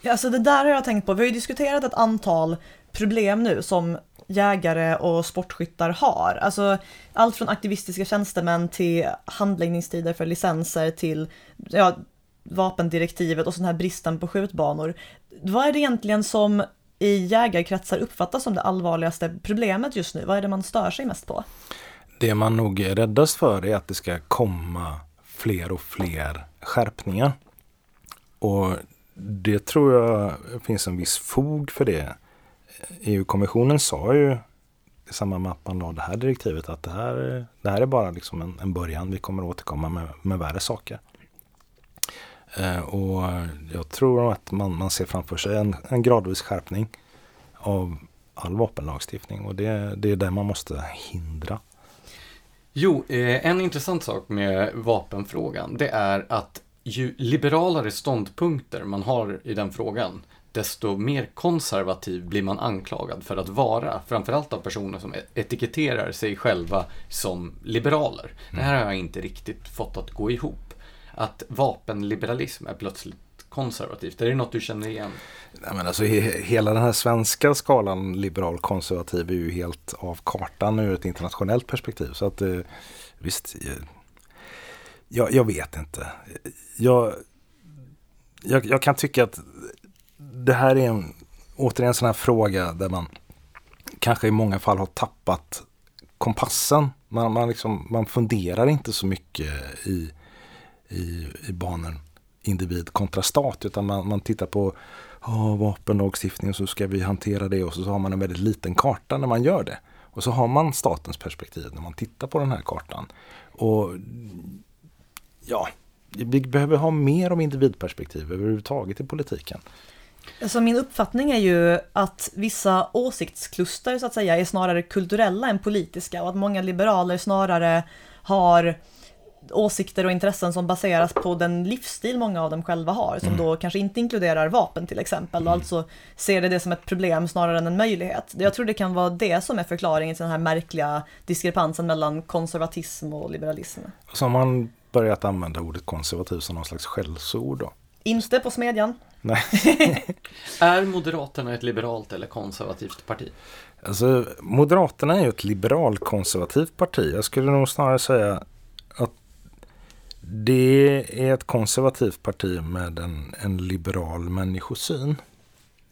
Ja, alltså det där har jag tänkt på. Vi har ju diskuterat ett antal problem nu som jägare och sportskyttar har. Alltså allt från aktivistiska tjänstemän till handläggningstider för licenser till ja, vapendirektivet och sån här bristen på skjutbanor. Vad är det egentligen som i jägarkretsar uppfattas som det allvarligaste problemet just nu? Vad är det man stör sig mest på? Det man nog är räddast för är att det ska komma fler och fler skärpningar. Och det tror jag finns en viss fog för det. E U-kommissionen sa ju i samma med att man la det här direktivet att det här, det här är bara liksom en, en början. Vi kommer att återkomma med, med värre saker. Eh, och jag tror att man, man ser framför sig en, en gradvis skärpning av all vapenlagstiftning. Och det, det är det man måste hindra. Jo, eh, en intressant sak med vapenfrågan det är att ju liberalare ståndpunkter man har i den frågan desto mer konservativ blir man anklagad för att vara, framförallt av personer som etiketterar sig själva som liberaler. Mm. Det här har jag inte riktigt fått att gå ihop. Att vapenliberalism är plötsligt konservativt. Är det något du känner igen? Nej, men alltså, he- hela den här svenska skalan liberal-konservativ är ju helt av kartan ur ett internationellt perspektiv. Så att eh, visst, jag, jag vet inte. Jag, jag, jag kan tycka att det här är en, återigen en sån här fråga där man kanske i många fall har tappat kompassen. Man, man, liksom, man funderar inte så mycket i, i, i banan individ kontra stat, utan man, man tittar på oh, vapenlagstiftning och så ska vi hantera det, och så, så har man en väldigt liten karta när man gör det. Och så har man statens perspektiv när man tittar på den här kartan. Och ja, vi behöver ha mer om individperspektiv överhuvudtaget i politiken. Alltså min uppfattning är ju att vissa åsiktskluster så att säga är snarare kulturella än politiska, och att många liberaler snarare har åsikter och intressen som baseras på den livsstil många av dem själva har, som mm. då kanske inte inkluderar vapen till exempel, och alltså ser det det som ett problem snarare än en möjlighet. Jag tror det kan vara det som är förklaringen till den här märkliga diskrepansen mellan konservatism och liberalism. Så har man börjat använda ordet konservativ som någon slags skällsord då? Inte på Smedjan. Nej. Är Moderaterna ett liberalt eller konservativt parti? Alltså, Moderaterna är ju ett liberal-konservativt parti. Jag skulle nog snarare säga att det är ett konservativt parti med en, en liberal människosyn.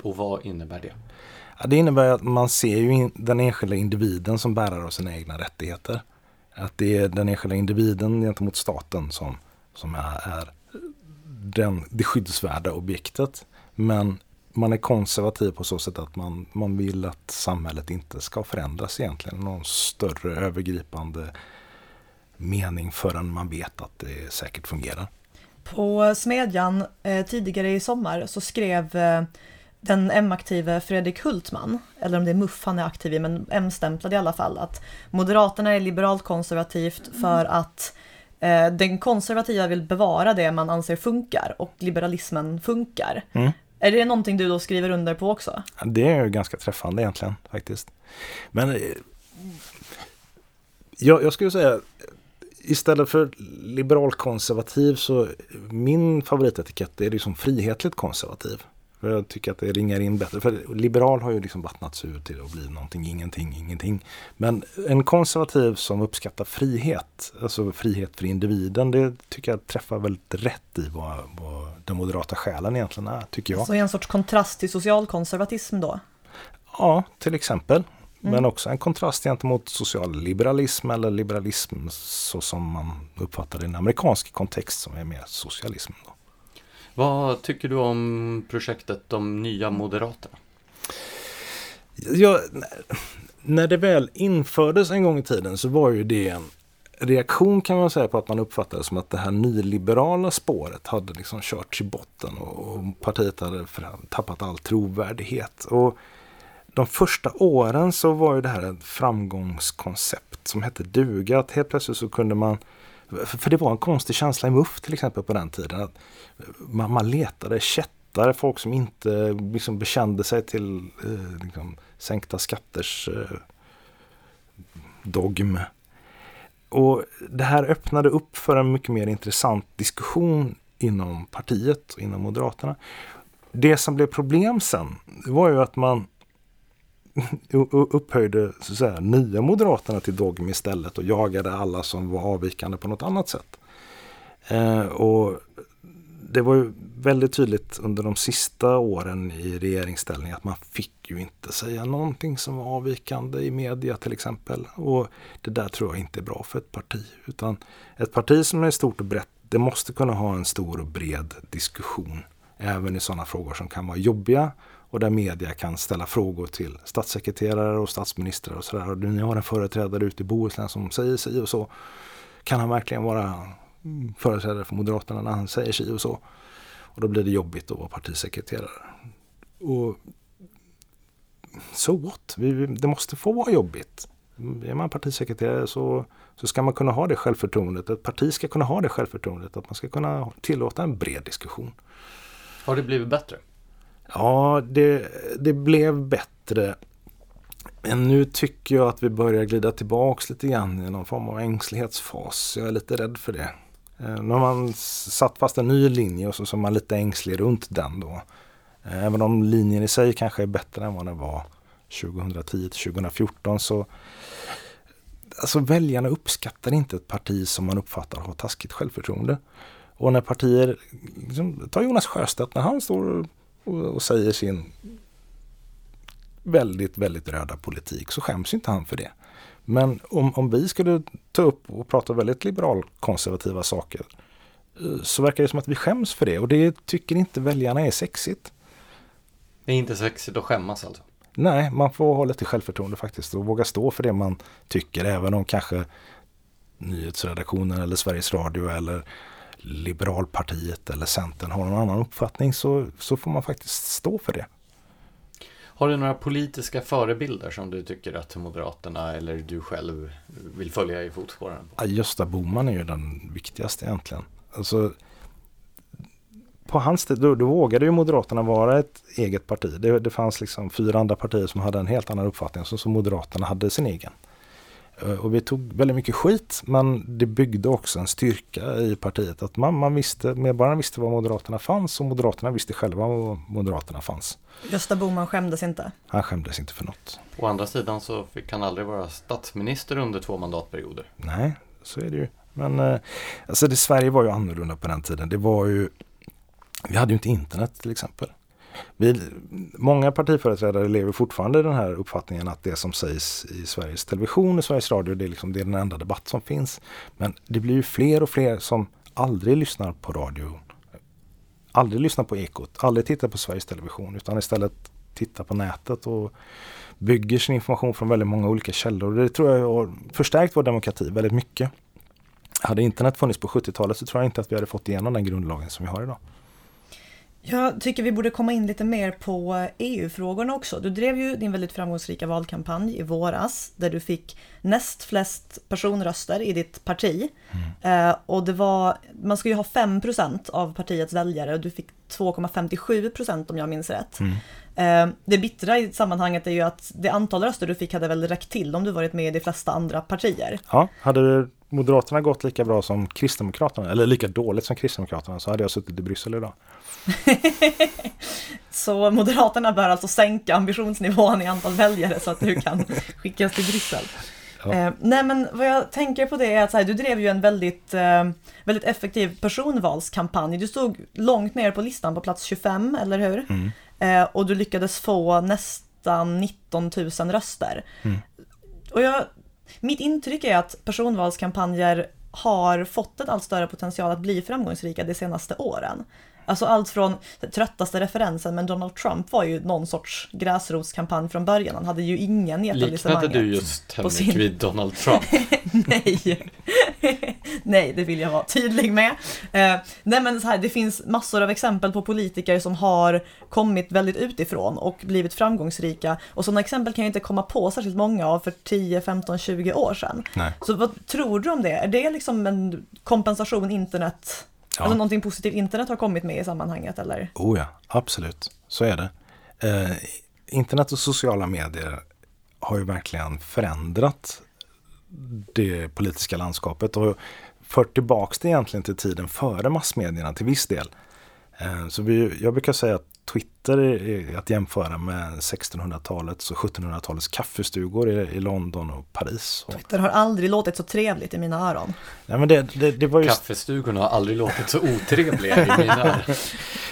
Och vad innebär det? Ja, det innebär att man ser ju in, den enskilda individen som bärare av sina egna rättigheter. Att det är den enskilda individen gentemot staten som, som är, är den, det skyddsvärda objektet. Men man är konservativ på så sätt att man, man vill att samhället inte ska förändras egentligen. Någon större övergripande mening förrän man vet att det säkert fungerar. På Smedjan eh, tidigare i sommar så skrev eh, den M-aktive Fredrik Hultman, eller om det är M U F han är aktiv i, men M-stämplad i alla fall, att Moderaterna är liberalt konservativt för att eh, den konservativa vill bevara det man anser funkar och liberalismen funkar. Mm. Är det någonting du då skriver under på också? Ja, det är ju ganska träffande egentligen faktiskt. Men eh, jag, jag skulle säga istället för liberal-konservativ så min favoritetikett är liksom frihetligt konservativ. För jag tycker att det ringar in bättre. För liberal har ju liksom vattnats ur till att bli någonting, ingenting, ingenting. Men en konservativ som uppskattar frihet, alltså frihet för individen, det tycker jag träffar väldigt rätt i vad, vad den moderata själen egentligen är, tycker jag. Så en sorts kontrast till socialkonservatism då? Ja, till exempel. Mm. Men också en kontrast gentemot socialliberalism eller liberalism så som man uppfattar i en amerikansk kontext som är mer socialism då. Vad tycker du om projektet De nya moderaterna? Ja, när det väl infördes en gång i tiden så var ju det en reaktion kan man säga på att man uppfattade som att det här nyliberala spåret hade liksom kört i botten och partiet hade tappat all trovärdighet. Och de första åren så var ju det här ett framgångskoncept som hette duga. Att helt plötsligt så kunde man, för det var en konstig känsla i M U F till exempel på den tiden, att man, man letade kättare, folk som inte liksom bekände sig till eh, liksom, sänkta skatters eh, dogm. Och det här öppnade upp för en mycket mer intressant diskussion inom partiet och inom Moderaterna. Det som blev problem sen var ju att man upphöjde så att säga, nya Moderaterna till dogm istället och jagade alla som var avvikande på något annat sätt. Eh, och det var ju väldigt tydligt under de sista åren i regeringsställning att man fick ju inte säga någonting som var avvikande i media till exempel. Och det där tror jag inte är bra för ett parti, utan ett parti som är stort och brett, det måste kunna ha en stor och bred diskussion även i sådana frågor som kan vara jobbiga och där media kan ställa frågor till statssekreterare och statsministrar och sådär. Och ni har en företrädare ute i Bohuslän som säger sig och så. Kan han verkligen vara företrädare för Moderaterna när han säger sig och så? Och då blir det jobbigt att vara partisekreterare. Och så what? Vi, det måste få vara jobbigt. Är man partisekreterare så, så ska man kunna ha det självförtroendet. Ett parti ska kunna ha det självförtroendet. Att man ska kunna tillåta en bred diskussion. Har det blivit bättre? Ja, det, det blev bättre. Men nu tycker jag att vi börjar glida tillbaka lite grann i någon form av ängslighetsfas. Jag är lite rädd för det. När man satt fast en ny linje och så som man lite ängslig runt den då. Även om linjen i sig kanske är bättre än vad den var tjugohundratio till tjugohundrafjorton så alltså väljarna uppskattar inte ett parti som man uppfattar har taskigt självförtroende. Och när partier, liksom, ta Jonas Sjöstedt när han står och, och säger sin väldigt, väldigt röda politik så skäms inte han för det. Men om, om vi skulle ta upp och prata väldigt liberalkonservativa saker så verkar det som att vi skäms för det. Och det tycker inte väljarna är sexigt. Det är inte sexigt att skämmas alltså? Nej, man får ha lite självförtroende faktiskt och våga stå för det man tycker. Även om kanske nyhetsredaktionen eller Sveriges Radio eller Liberalpartiet eller Centern har någon annan uppfattning så, så får man faktiskt stå för det. Har du några politiska förebilder som du tycker att Moderaterna eller du själv vill följa i fotspåren? Ja, Gösta Bohman är ju den viktigaste egentligen. Alltså, på hans tid, då, då vågade ju Moderaterna vara ett eget parti. Det, det fanns liksom fyra andra partier som hade en helt annan uppfattning som, som Moderaterna hade sin egen. Och vi tog väldigt mycket skit, men det byggde också en styrka i partiet. Att man, man visste, medborgarna visste var Moderaterna fanns och Moderaterna visste själva var Moderaterna fanns. Gösta Bohman skämdes inte? Han skämdes inte för något. Å andra sidan så fick han aldrig vara statsminister under två mandatperioder. Nej, så är det ju. Men alltså det, Sverige var ju annorlunda på den tiden. Det var ju, vi hade ju inte internet till exempel. Vi, många partiföreträdare lever fortfarande i den här uppfattningen att det som sägs i Sveriges Television och Sveriges Radio det är, liksom, det är den enda debatt som finns. Men det blir ju fler och fler som aldrig lyssnar på radio, aldrig lyssnar på Ekot, aldrig tittar på Sveriges Television utan istället tittar på nätet och bygger sin information från väldigt många olika källor. Det tror jag har förstärkt vår demokrati väldigt mycket. Hade internet funnits på sjuttiotalet så tror jag inte att vi hade fått igenom den grundlagen som vi har idag. Jag tycker vi borde komma in lite mer på E U-frågorna också. Du drev ju din väldigt framgångsrika valkampanj i våras där du fick näst flest personröster i ditt parti. Mm. Eh, och det var, man ska ju ha fem procent av partiets väljare och du fick två komma femtiosju procent om jag minns rätt. Mm. Eh, det bittra i sammanhanget är ju att det antal röster du fick hade väl räckt till om du varit med i de flesta andra partier. Ja, hade Moderaterna gått lika bra som Kristdemokraterna eller lika dåligt som Kristdemokraterna så hade jag suttit i Bryssel idag. Så Moderaterna bör alltså sänka ambitionsnivån i antal väljare så att du kan skickas till Bryssel. Ja. Eh, nej men vad jag tänker på det är att så här, du drev ju en väldigt, eh, väldigt effektiv personvalskampanj. Du stod långt ner på listan på plats tjugofem, eller hur? Mm. Eh, och du lyckades få nästan nitton tusen röster. Mm. Och jag... Mitt intryck är att personvalskampanjer har fått ett allt större potential att bli framgångsrika de senaste åren. Alltså allt från tröttaste referensen, men Donald Trump var ju någon sorts gräsrotskampanj från början. Han hade ju ingen etablissemanget. Liknade du just Henrik sin... vid Donald Trump? Nej, Nej, det vill jag vara tydlig med. Eh, nej, men så här, det finns massor av exempel på politiker som har kommit väldigt utifrån och blivit framgångsrika. Och sådana exempel kan jag inte komma på särskilt många av för tio, femton, tjugo år sedan. Nej. Så vad tror du om det? Är det liksom en kompensation internet? Ja. Alltså någonting positivt internet har kommit med i sammanhanget, eller? Oh ja, absolut. Så är det. Eh, internet och sociala medier har ju verkligen förändrat det politiska landskapet och fört tillbaka det egentligen till tiden före massmedierna till viss del. Så vi, jag brukar säga att Twitter är att jämföra med sextonhundratalets och sjuttonhundratalets kaffestugor i, i London och Paris. Twitter har aldrig låtit så trevligt i mina öron. Nej, men det, det, det var just... Kaffestugorna har aldrig låtit så otrevliga i mina öron.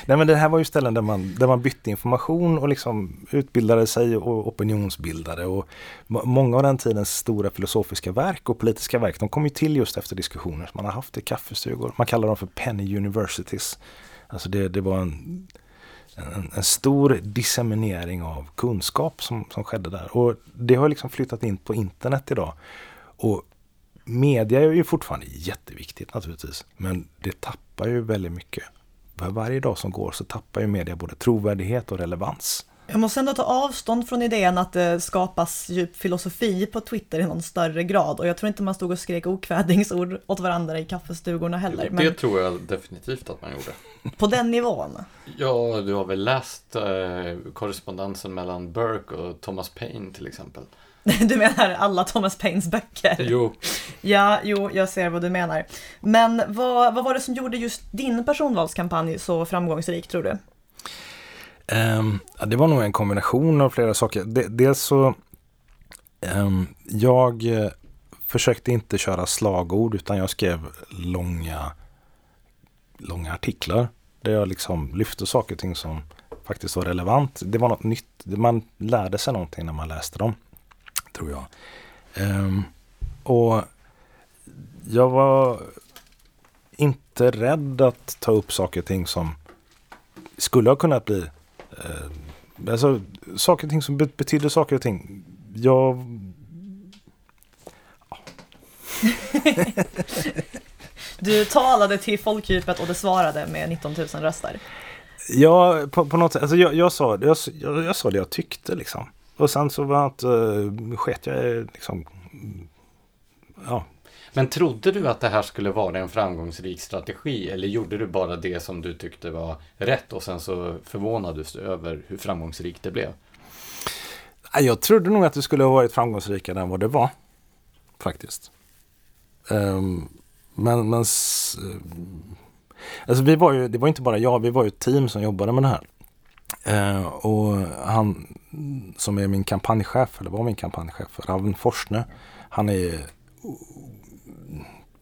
Nej, men det här var ju ställen där man, där man bytte information och liksom utbildade sig och opinionsbildade. Och många av den tidens stora filosofiska verk och politiska verk, de kom ju till just efter diskussioner som man har haft i kaffestugor. Man kallar dem för penny universities. Alltså det, det var en, en, en stor disseminering av kunskap som, som skedde där. Och det har liksom flyttat in på internet idag. Och media är ju fortfarande jätteviktigt naturligtvis. Men det tappar ju väldigt mycket. För varje dag som går så tappar ju media både trovärdighet och relevans. Jag måste ändå ta avstånd från idén att det skapas djup filosofi på Twitter i någon större grad. Och jag tror inte man stod och skrek okvädingsord åt varandra i kaffestugorna heller. Jo, det men... tror jag definitivt att man gjorde. På den nivån? Ja, du har väl läst eh, korrespondensen mellan Burke och Thomas Paine till exempel. Du menar alla Thomas Paines böcker? Jo. Ja, jo, jag ser vad du menar. Men vad, vad var det som gjorde just din personvalskampanj så framgångsrik, tror du? Um, ja, det var nog en kombination av flera saker. D- dels så um, jag försökte inte köra slagord, utan jag skrev långa långa artiklar där jag liksom lyfte saker och ting som faktiskt var relevant. Det var något nytt. Man lärde sig någonting när man läste dem, tror jag. Um, och jag var inte rädd att ta upp saker och ting som skulle ha kunnat bli eh, alltså saker och ting som betyder saker och ting. Jag ja. Du talade till folkdjupet och det svarade med nitton tusen röster. Ja, på, på något sätt. Alltså jag, jag sa jag, jag, jag sa det jag tyckte liksom. Och sen så var att eh, sket jag liksom ja. Men trodde du att det här skulle vara en framgångsrik strategi, eller gjorde du bara det som du tyckte var rätt och sen så förvånades du över hur framgångsrikt det blev? Jag trodde nog att det skulle ha varit framgångsrikare än vad det var, faktiskt. Um, men men alltså vi var ju, det var inte bara jag, vi var ju ett team som jobbade med det här. Uh, och han som är min kampanjchef, eller var min kampanjchef, Ravn Forsne, han är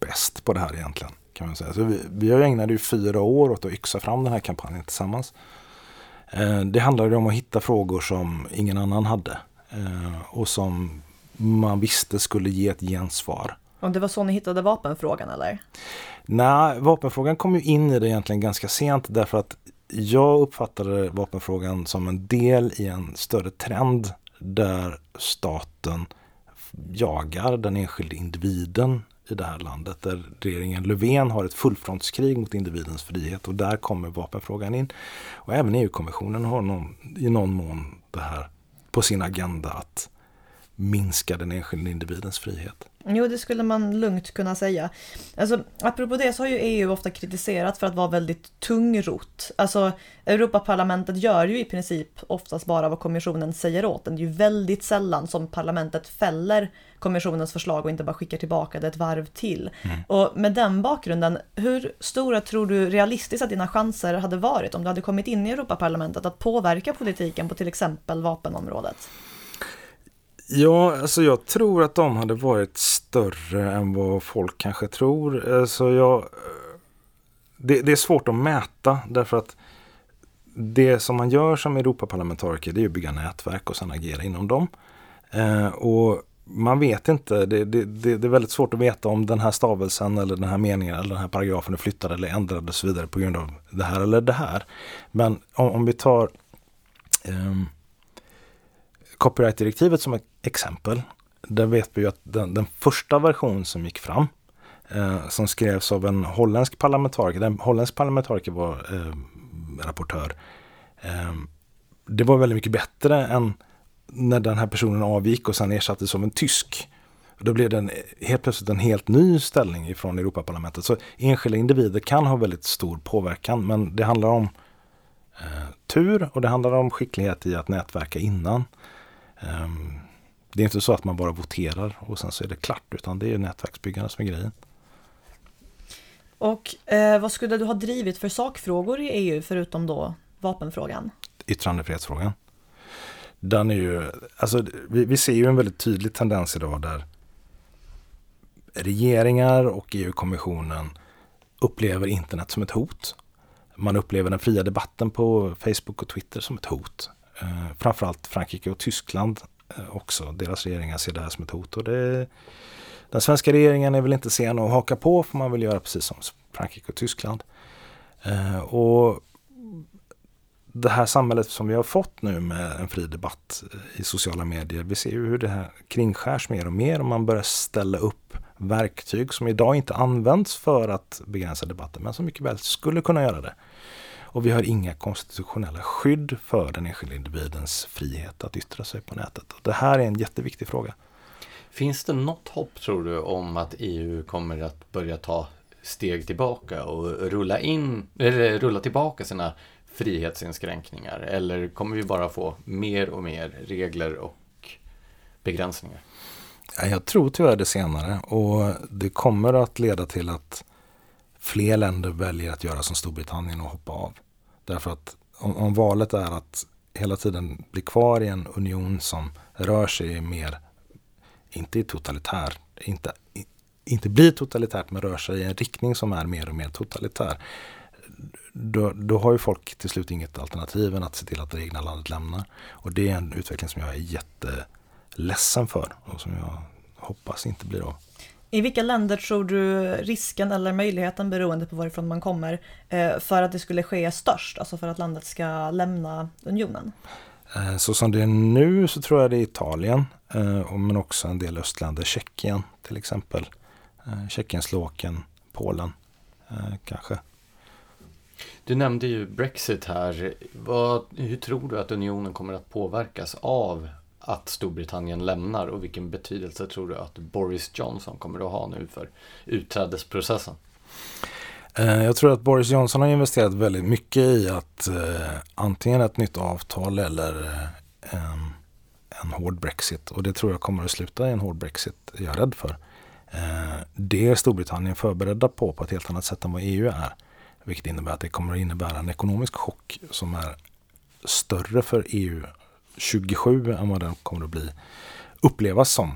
bäst på det här egentligen, kan man säga. Så vi, vi ägnade ju fyra år åt att yxa fram den här kampanjen tillsammans. Eh, det handlade om att hitta frågor som ingen annan hade eh, och som man visste skulle ge ett gensvar. Och det var så ni hittade vapenfrågan, eller? Nej, vapenfrågan kom ju in i det egentligen ganska sent, därför att jag uppfattade vapenfrågan som en del i en större trend där staten jagar den enskilde individen i det här landet, där regeringen Löfven har ett fullfrontskrig mot individens frihet, och där kommer vapenfrågan in. Och även E U-kommissionen har någon, i någon mån det här på sin agenda att minska den enskilde individens frihet. Jo, det skulle man lugnt kunna säga. Alltså, apropå det så har ju E U ofta kritiserat för att vara väldigt tungrot. Alltså, Europaparlamentet gör ju i princip oftast bara vad kommissionen säger åt den. Det är ju väldigt sällan som parlamentet fäller kommissionens förslag och inte bara skickar tillbaka det ett varv till. Mm. Och med den bakgrunden, hur stora tror du realistiskt att dina chanser hade varit om du hade kommit in i Europaparlamentet att påverka politiken på till exempel vapenområdet? Ja, alltså jag tror att de hade varit större än vad folk kanske tror. Så jag, det, det är svårt att mäta, därför att det som man gör som Europaparlamentariker, det är ju bygga nätverk och sen agera inom dem. Eh, och man vet inte, det, det, det, det är väldigt svårt att veta om den här stavelsen eller den här meningen eller den här paragrafen är flyttad eller ändrad och så vidare på grund av det här eller det här. Men om, om vi tar... Eh, Copyright-direktivet som ett exempel, där vet vi ju att den, den första version som gick fram eh, som skrevs av en holländsk parlamentariker. Den holländsk parlamentariker var eh, rapportör. Eh, det var väldigt mycket bättre än när den här personen avgick och sen ersattes av en tysk. Då blev det helt plötsligt en helt ny ställning från Europaparlamentet. Så enskilda individer kan ha väldigt stor påverkan, men det handlar om eh, tur och det handlar om skicklighet i att nätverka innan. Eh, det är inte så att man bara voterar och sen så är det klart, utan det är ju nätverksbyggande som är grejen. Och eh, vad skulle du ha drivit för sakfrågor i E U förutom då vapenfrågan? Yttrandefrihetsfrågan. Den är ju, alltså, vi, vi ser ju en väldigt tydlig tendens idag där regeringar och E U-kommissionen upplever internet som ett hot. Man upplever den fria debatten på Facebook och Twitter som ett hot. Eh, framförallt Frankrike och Tyskland eh, också. Deras regeringar ser det här som ett hot. Och det, den svenska regeringen är väl inte sen att haka på, för man vill göra precis som Frankrike och Tyskland. Eh, och det här samhället som vi har fått nu med en fri debatt i sociala medier, vi ser ju hur det här kringskärs mer och mer, och man börjar ställa upp verktyg som idag inte används för att begränsa debatten, men som mycket väl skulle kunna göra det. Och vi har inga konstitutionella skydd för den enskilda individens frihet att yttra sig på nätet. Och det här är en jätteviktig fråga. Finns det något hopp, tror du, om att E U kommer att börja ta steg tillbaka och rulla in eller rulla tillbaka sina frihetsinskränkningar, eller kommer vi bara få mer och mer regler och begränsningar? Jag tror tyvärr det senare, och det kommer att leda till att fler länder väljer att göra som Storbritannien och hoppa av. Därför att om, om valet är att hela tiden bli kvar i en union som rör sig mer, inte i totalitär, inte, inte blir totalitärt, men rör sig i en riktning som är mer och mer totalitär, Då, då har ju folk till slut inget alternativ än att se till att det egna landet lämnar. Och det är en utveckling som jag är jätteledsen för och som jag hoppas inte blir av. I vilka länder tror du risken eller möjligheten, beroende på varifrån man kommer, för att det skulle ske störst? Alltså för att landet ska lämna unionen? Så som det är nu så tror jag det är Italien, men också en del östländer. Tjeckien till exempel, Tjeckien, Slovakien, Polen kanske. Du nämnde ju Brexit här. Vad, hur tror du att unionen kommer att påverkas av att Storbritannien lämnar, och vilken betydelse tror du att Boris Johnson kommer att ha nu för utträdesprocessen? Jag tror att Boris Johnson har investerat väldigt mycket i att eh, antingen ett nytt avtal eller eh, en hård Brexit, och det tror jag kommer att sluta i en hård Brexit, jag är rädd för. Eh, det är Storbritannien förberedda på på ett helt annat sätt än vad E U är. Vilket innebär att det kommer att innebära en ekonomisk chock som är större för E U tjugosju än vad den kommer att bli upplevas som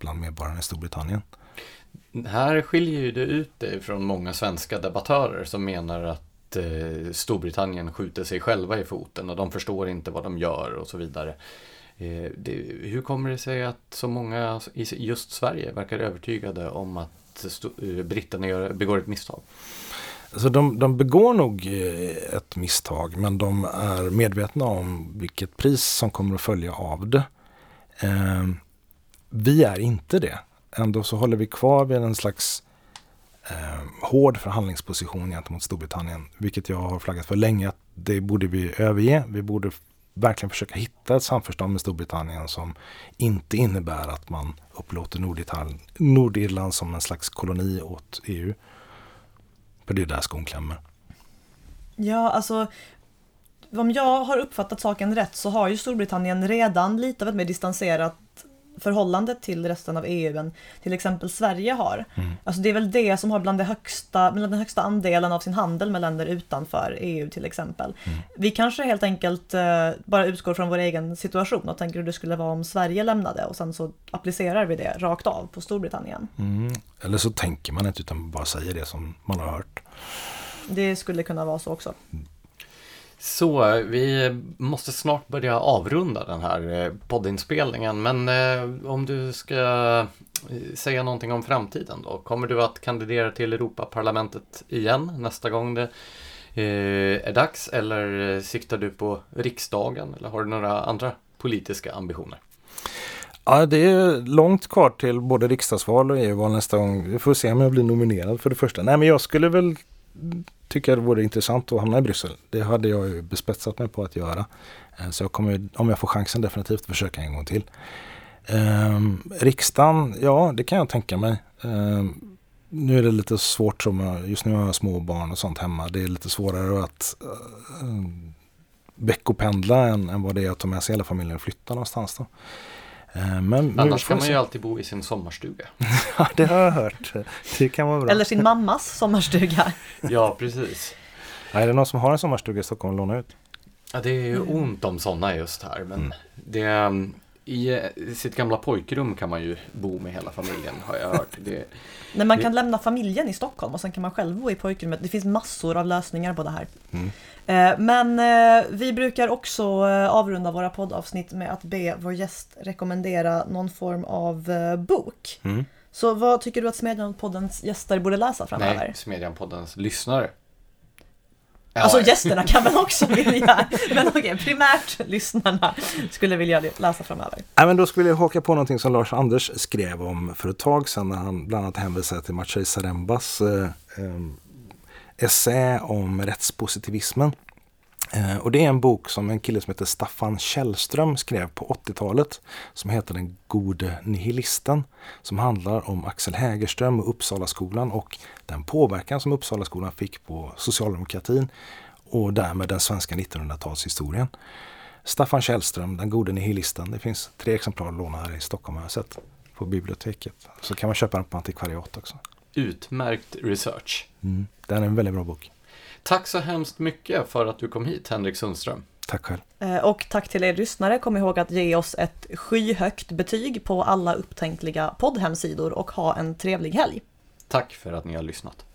bland medborgarna i Storbritannien. Här skiljer ju det ut dig från många svenska debattörer som menar att Storbritannien skjuter sig själva i foten och de förstår inte vad de gör och så vidare. Hur kommer det sig att så många i just Sverige verkar övertygade om att britterna begår ett misstag? Alltså de, de begår nog ett misstag, men de är medvetna om vilket pris som kommer att följa av det. Eh, vi är inte det. Ändå så håller vi kvar vid en slags eh, hård förhandlingsposition gentemot Storbritannien, vilket jag har flaggat för länge att det borde vi överge. Vi borde verkligen försöka hitta ett samförstånd med Storbritannien som inte innebär att man upplåter Nordirland, Nordirland som en slags koloni åt E U. För det är där skon klämmer. Ja, alltså om jag har uppfattat saken rätt så har ju Storbritannien redan lite av ett mer distanserat förhållande till resten av E U än till exempel Sverige har. Mm. Alltså det är väl det som har bland, det högsta, bland den högsta andelen av sin handel med länder utanför E U till exempel. Mm. Vi kanske helt enkelt eh, bara utgår från vår egen situation och tänker hur det skulle vara om Sverige lämnade, och sen så applicerar vi det rakt av på Storbritannien. Mm. Eller så tänker man inte, utan bara säger det som man har hört. Det skulle kunna vara så också. Mm. Så, vi måste snart börja avrunda den här poddinspelningen, men eh, om du ska säga någonting om framtiden då, kommer du att kandidera till Europaparlamentet igen nästa gång det eh, är dags, eller siktar du på riksdagen, eller har du några andra politiska ambitioner? Ja, det är långt kvar till både riksdagsval och E U-val nästa gång. Vi får se om jag blir nominerad för det första. Nej, men jag skulle väl tycka det vore intressant att hamna i Bryssel. Det hade jag ju bespetsat mig på att göra. Så jag kommer, om jag får chansen, definitivt försöka en gång till. Ehm, riksdagen, ja, det kan jag tänka mig. Ehm, nu är det lite svårt, som jag, just nu har jag små barn och sånt hemma. Det är lite svårare att äh, veckopendla än, än vad det är att ta med sig hela familjen och flytta någonstans då. Men annars kan man ju alltid bo i sin sommarstuga. Ja, det har jag hört. Det kan vara bra. Eller sin mammas sommarstuga. Ja, precis. Är det någon som har en sommarstuga i Stockholm låna ut? Ja, det är ju ont om sådana just här. Men mm. det, i sitt gamla pojkrum kan man ju bo med hela familjen, har jag hört. Det, men man kan det... lämna familjen i Stockholm och sen kan man själv bo i pojkrummet. Det finns massor av lösningar på det här. Mm. Men vi brukar också avrunda våra poddavsnitt med att be vår gäst rekommendera någon form av bok. Mm. Så vad tycker du att Smedjan-poddens gäster borde läsa framöver? Nej, Smedjan-poddens lyssnare. Ja, alltså gästerna kan man också vilja, men okej, primärt lyssnarna skulle vilja läsa framöver. Nej, men då skulle jag haka på någonting som Lars Anders skrev om för ett tag sedan, när han bland annat hänvisade till Maciej Zarembas eh, eh, essä om rättspositivismen. Eh, och det är en bok som en kille som heter Staffan Källström skrev på åttiotalet som heter Den gode nihilisten, som handlar om Axel Hägerström och Uppsala skolan och den påverkan som Uppsala skolan fick på socialdemokratin och därmed den svenska nittonhundratalshistorien. Staffan Källström, Den gode nihilisten. Det finns tre exemplar att låna här i Stockholm, har jag sett, på biblioteket. Så kan man köpa den på antikvariat också. Utmärkt research. Mm, det är en väldigt bra bok. Tack så hemskt mycket för att du kom hit, Henrik Sundström. Tack själv. Och tack till er lyssnare. Kom ihåg att ge oss ett skyhögt betyg på alla upptänkliga poddhemsidor och ha en trevlig helg. Tack för att ni har lyssnat.